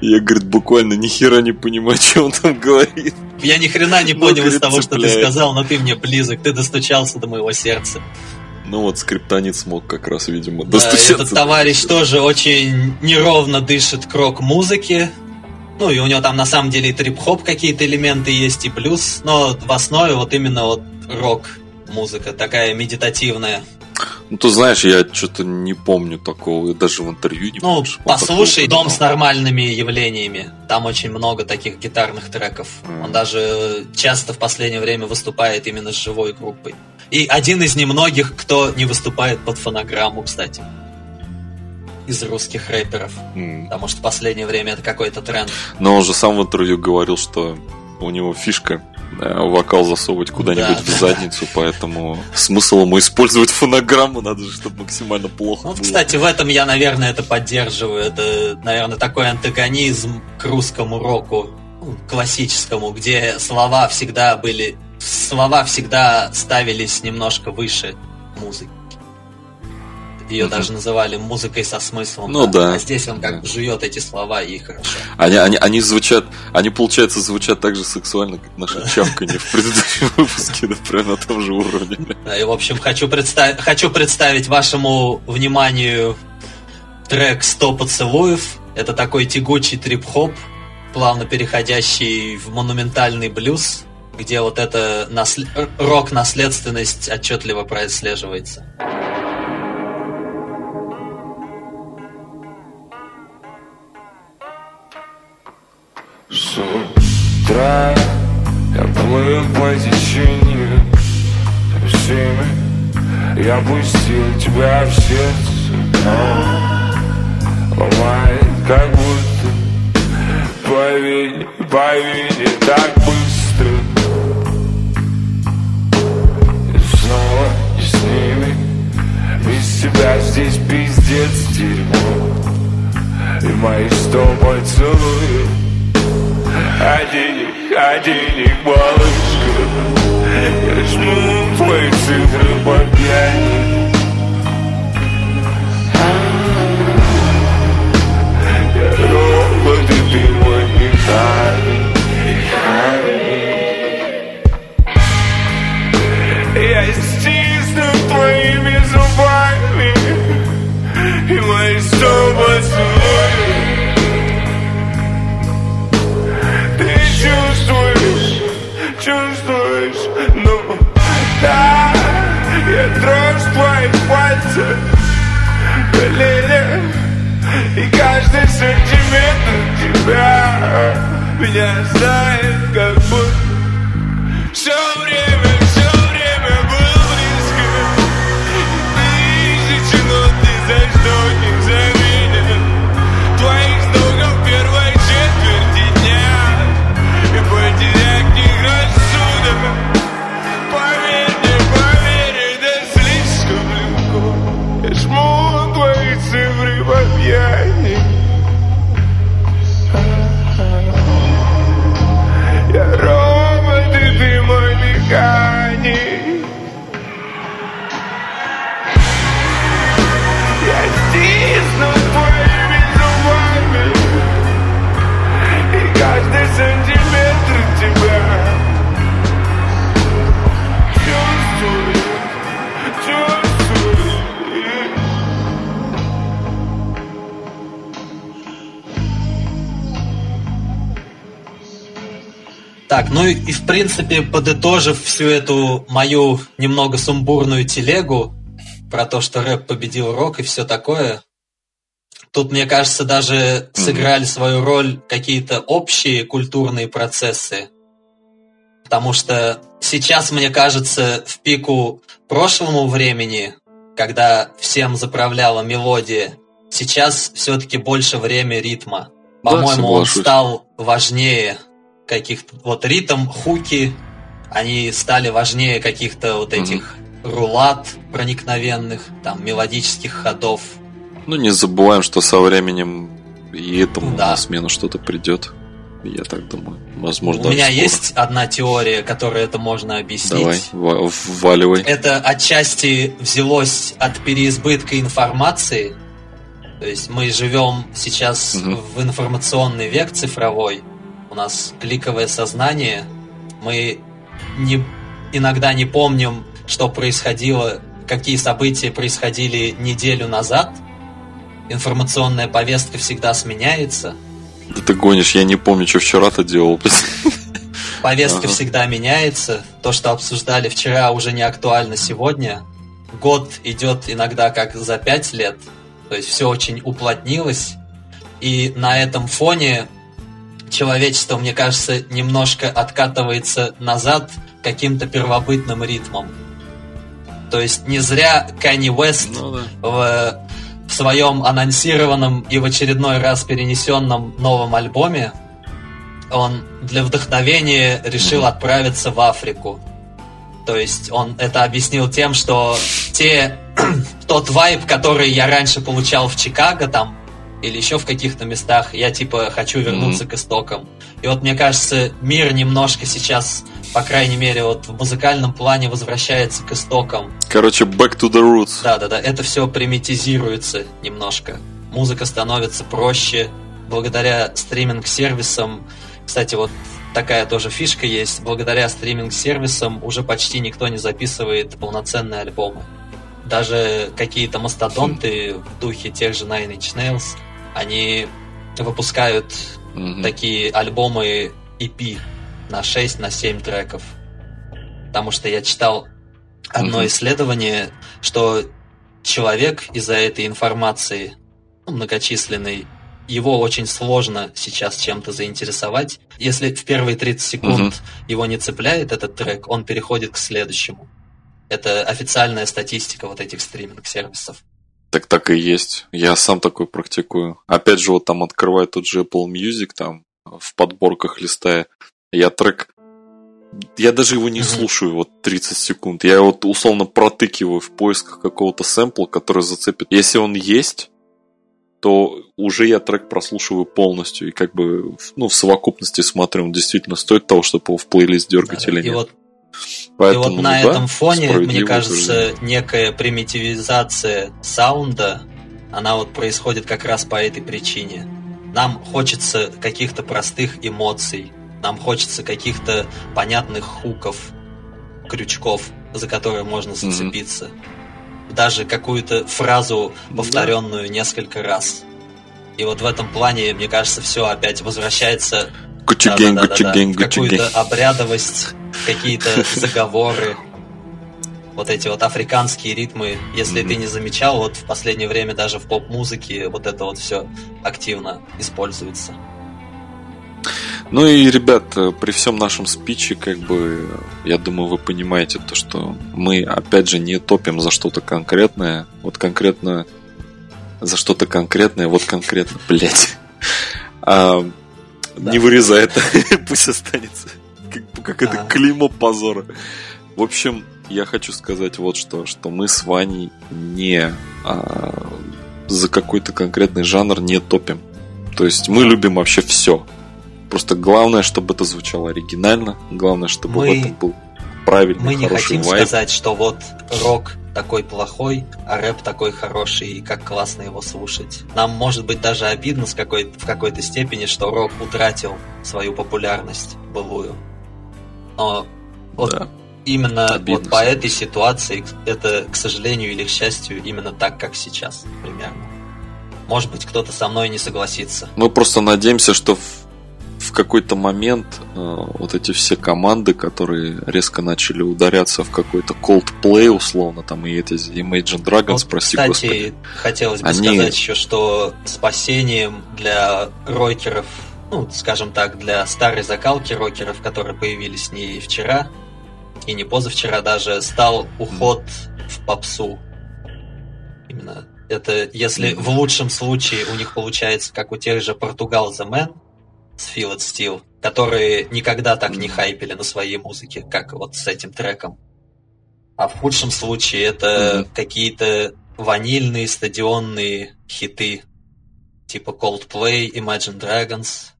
я, говорит, буквально ни хера не понимаю, что он там говорит. Я ни хрена не понял из того, что ты сказал, но ты мне близок. Ты достучался до моего сердца. Ну вот, Скриптонит смог как раз, видимо, достучаться. Да, этот товарищ тоже очень неровно дышит к рок-музыке. Ну, и у него там, на самом деле, и трип-хоп какие-то элементы есть, и блюз. Но в основе вот именно вот рок-музыка, такая медитативная. Ну, ты знаешь, я что-то не помню такого, я даже в интервью не помню. Ну, послушай «Дом с нормальными явлениями». Там очень много таких гитарных треков. Он даже часто в последнее время выступает именно с живой группой. И один из немногих, кто не выступает под фонограмму, кстати, из русских рэперов. Потому что в последнее время это какой-то тренд. Но он же сам в интервью говорил, что у него фишка вокал засовывать куда-нибудь в задницу, поэтому смысл ему использовать фонограмму надо же, чтобы максимально плохо было. Кстати, в этом я, наверное, это поддерживаю. Это, наверное, такой антагонизм к русскому року, классическому, где слова всегда ставились немножко выше музыки. Ее даже называли музыкой со смыслом. Ну да. А здесь он как бы жует эти слова, и хорошо. Они звучат, они, получается, звучат так же сексуально, как наша чавканье в предыдущем выпуске, например, на том же уровне. И, в общем, хочу представить вашему вниманию трек «100 поцелуев». Это такой тягучий трип-хоп, плавно переходящий в монументальный блюз, где вот эта рок-наследственность отчетливо прослеживается. С утра я плыл по течению, всеми я пустил тебя в сердце, но ломает как будто повели так быстро. И снова не с ними, без тебя здесь пиздец, дерьмо. И мои 100 поцелуев, один их, малышка. Я жму твои цифры по 5. But if you want me, я стисну твоими зубами и мои 100 поцелуев. Ты чувствуешь, ну да, я дрожь твоих пальцев, колени. И каждый сантиметр тебя меня знает, как будто все время был близко. Тысячи нот ни за что не заменят твоих слогов первой четверти дня. И потерять их рассудок, поверь, это слишком легко. Я жму твои цифры в объятиях. Так, ну и в принципе, подытожив всю эту мою немного сумбурную телегу про то, что рэп победил рок и все такое, тут, мне кажется, даже сыграли свою роль какие-то общие культурные процессы. Потому что сейчас, мне кажется, в пику прошлому времени, когда всем заправляла мелодия, сейчас все-таки больше время ритма. По-моему, он стал важнее каких-то, вот ритм, хуки, они стали важнее каких-то вот этих рулат проникновенных, там, мелодических ходов. Ну, не забываем, что со временем и этому на смену что-то придет. Я так думаю. Возможно, у меня есть одна теория, которой это можно объяснить. Давай, вваливай. Это отчасти взялось от переизбытка информации. То есть мы живем сейчас в информационный век цифровой. У нас кликовое сознание. Мы иногда не помним, что происходило, какие события происходили неделю назад. Информационная повестка всегда сменяется. Да ты гонишь, я не помню, что вчера-то делал. Повестка всегда меняется. То, что обсуждали вчера, уже не актуально сегодня. Год идет иногда как за 5 лет. То есть все очень уплотнилось. И на этом фоне человечество, мне кажется, немножко откатывается назад каким-то первобытным ритмом. То есть не зря Канье Уэст в своем анонсированном и в очередной раз перенесенном новом альбоме он для вдохновения решил отправиться в Африку. То есть он это объяснил тем, что тот вайб, который я раньше получал в Чикаго там или еще в каких-то местах, я типа хочу вернуться к истокам. И вот мне кажется, мир немножко сейчас по крайней мере, вот в музыкальном плане возвращается к истокам. Короче, back to the roots. Да-да-да, это все примитивизируется немножко. Музыка становится проще благодаря стриминг-сервисам. Кстати, вот такая тоже фишка есть. Благодаря стриминг-сервисам уже почти никто не записывает полноценные альбомы. Даже какие-то мастодонты в духе тех же Nine Inch Nails, они выпускают такие альбомы EP на 6, на 7 треков. Потому что я читал одно исследование, что человек из-за этой информации, ну, многочисленной, его очень сложно сейчас чем-то заинтересовать. Если в первые 30 секунд его не цепляет этот трек, он переходит к следующему. Это официальная статистика вот этих стриминг-сервисов. Так и есть. Я сам такой практикую. Опять же, вот там открываю тот же Apple Music, там в подборках листая. Я трек... Я даже его не слушаю, вот 30 секунд. Я его условно протыкиваю в поисках какого-то сэмпла, который зацепит. Если он есть, то уже я трек прослушиваю полностью. И как бы, ну, в совокупности смотрю, он действительно стоит того, чтобы его в плейлист дергать или нет. Поэтому, и вот на этом фоне, мне кажется, некая примитивизация саунда, она вот происходит как раз по этой причине. Нам хочется каких-то простых эмоций, нам хочется каких-то понятных хуков, крючков, за которые можно зацепиться. Даже какую-то фразу, повторенную несколько раз. И вот в этом плане, мне кажется, все опять возвращается в какую-то обрядовость, какие-то заговоры, вот эти вот африканские ритмы. Если ты не замечал, вот в последнее время даже в поп-музыке вот это вот все активно используется. Ну и, ребят, при всем нашем спиче, как бы, я думаю, вы понимаете то, что мы, опять же, не топим за что-то конкретное. Вот конкретно за что-то конкретное, вот конкретно, блять. Не вырезай это, пусть останется. Как это клеймо позора. В общем, я хочу сказать вот что. Что мы с Ваней не за какой-то конкретный жанр не топим. То есть мы любим вообще все. Просто главное, чтобы это звучало оригинально. Главное, чтобы в этом был правильный, хороший вайб. Мы не хотим сказать, что вот рок такой плохой, а рэп такой хороший, и как классно его слушать. Нам, может быть, даже обидно в какой-то степени, что рок утратил свою популярность былую. Но вот именно обидно, вот по этой ситуации это, к сожалению или к счастью, именно так, как сейчас примерно. Может быть, кто-то со мной не согласится. Мы просто надеемся, что в какой-то момент вот эти все команды, которые резко начали ударяться в какой-то Coldplay, условно, там и эти Imagine Dragons, вот, прости кстати, господи. Хотелось бы сказать еще, что спасением для рокеров, ну, скажем так, для старой закалки рокеров, которые появились не вчера и не позавчера даже, стал уход в попсу. Именно это, если в лучшем случае у них получается, как у тех же Portugal The Man, с Feel It Still, которые никогда так не хайпели на своей музыке, как вот с этим треком. А в худшем случае это какие-то ванильные стадионные хиты, типа Coldplay, Imagine Dragons.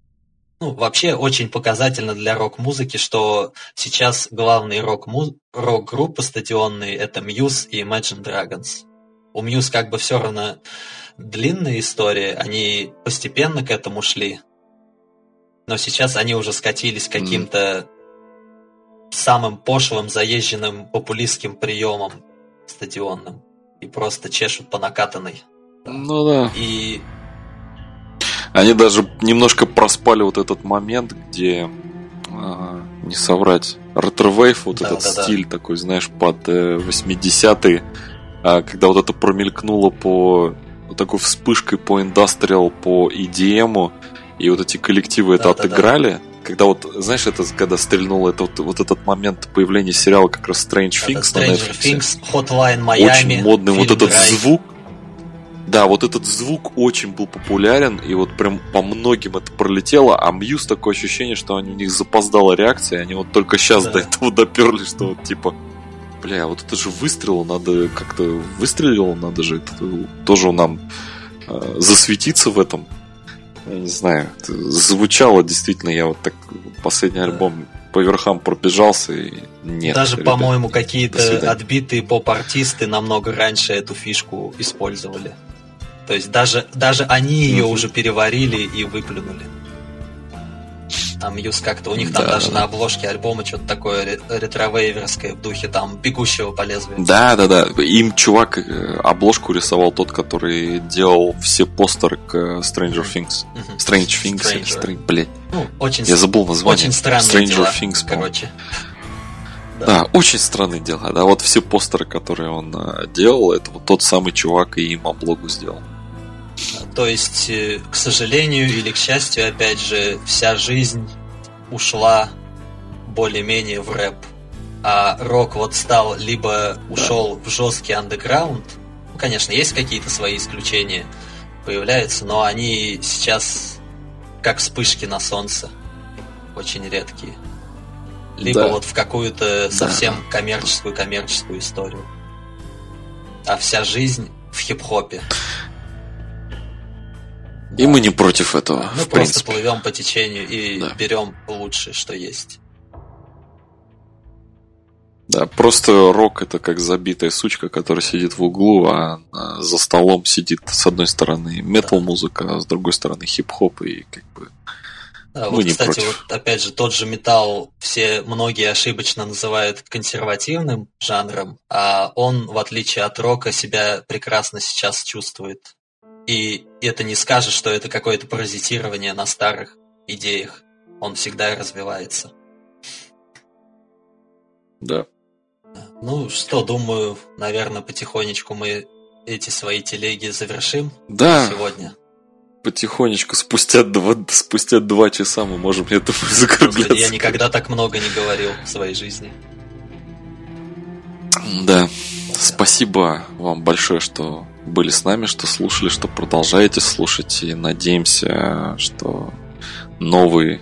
Ну, вообще очень показательно для рок-музыки, что сейчас главные рок-группы стадионные — это Muse и Imagine Dragons. У Muse как бы все равно длинная история, они постепенно к этому шли. Но сейчас они уже скатились к каким-то самым пошлым, заезженным популистским приемом стадионным. И просто чешут по накатанной. Ну да. И... Они даже немножко проспали вот этот момент, где, не соврать, ретро-вейв, вот стиль такой, знаешь, под 80-е, когда вот это промелькнуло по вот такой вспышкой по индастриал, по EDM-у. И вот эти коллективы отыграли. Да. Когда вот, знаешь, это когда стрельнуло, это вот этот момент появления сериала как раз Strange Things на Netflix. Hotline Miami. Очень модный вот этот звук. Да, вот этот звук очень был популярен, и вот прям по многим это пролетело, а Muse такое ощущение, что у них запоздала реакция, они вот только сейчас до этого доперли, что вот типа... Бля, вот это же выстрелило, надо как-то... Выстрелило, надо же это, тоже нам засветиться в этом. Я не знаю, звучало действительно, я вот так последний альбом по верхам пробежался и нет. Даже, ребят, по-моему, какие-то отбитые поп-артисты намного раньше эту фишку использовали. То есть даже они ее уже переварили и выплюнули. Там Юз как-то, у них там даже на обложке альбома что-то такое ретровейверское в духе там бегущего по лезвию. Да. Им чувак обложку рисовал тот, который делал все постеры к Stranger Things. Strange Things. Я забыл название. Очень странные дела. Stranger Things, короче. Да, очень странные дела. Да, вот все постеры, которые он делал, это вот тот самый чувак и им облогу сделал. То есть, к сожалению или к счастью, опять же, вся жизнь ушла более-менее в рэп. А рок вот стал либо ушел в жесткий андеграунд, ну, конечно, есть какие-то свои исключения, появляются, но они сейчас как вспышки на солнце, очень редкие. Либо вот в какую-то совсем коммерческую историю. А вся жизнь в хип-хопе. И мы не против этого. Мы просто плывем по течению и берем лучшее, что есть. Да, просто рок — это как забитая сучка, которая сидит в углу, а за столом сидит с одной стороны метал-музыка, а с другой стороны хип-хоп, и как бы мы вот, не кстати, против. Вот, опять же, тот же метал многие ошибочно называют консервативным жанром, а он, в отличие от рока, себя прекрасно сейчас чувствует. И это не скажешь, что это какое-то паразитирование на старых идеях. Он всегда развивается. Да. Ну что, думаю, наверное, потихонечку мы эти свои телеги завершим сегодня. Потихонечку, спустя два часа мы можем это закругляться. Я никогда так много не говорил в своей жизни. Да. Спасибо вам большое, что были с нами, что слушали, что продолжаете слушать, и надеемся, что новые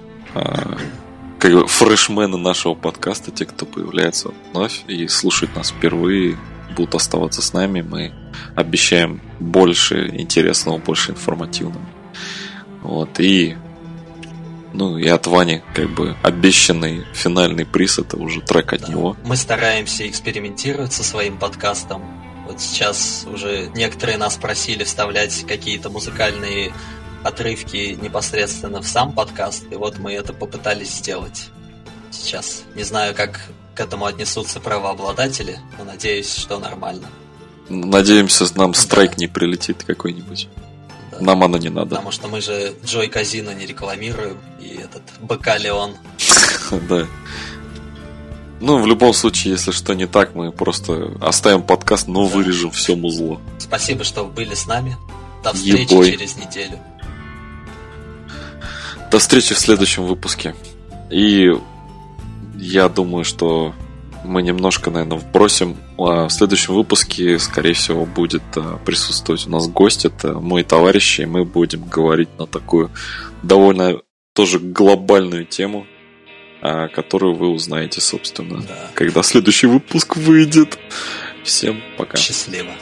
фрешмены нашего подкаста, те, кто появляется вновь и слушает нас впервые, будут оставаться с нами. Мы обещаем больше интересного, больше информативного. Вот, и от Вани как бы обещанный финальный приз — это уже трек от него. Мы стараемся экспериментировать со своим подкастом. Вот сейчас уже некоторые нас просили вставлять какие-то музыкальные отрывки непосредственно в сам подкаст, и вот мы это попытались сделать сейчас. Не знаю, как к этому отнесутся правообладатели, но надеюсь, что нормально. Надеемся, нам страйк не прилетит какой-нибудь. Да. Нам оно не надо. Потому что мы же Joy Casino не рекламируем, и этот Бакалеон. Да. В любом случае, если что не так, мы просто оставим подкаст, но вырежем все музло. Спасибо, что были с нами. До встречи через неделю. До встречи в следующем выпуске. И я думаю, что мы немножко, наверное, вбросим. В следующем выпуске, скорее всего, будет присутствовать у нас гость. Это мой товарищ, и мы будем говорить на такую довольно тоже глобальную тему, которую вы узнаете, собственно, когда следующий выпуск выйдет. Всем пока. Счастливо.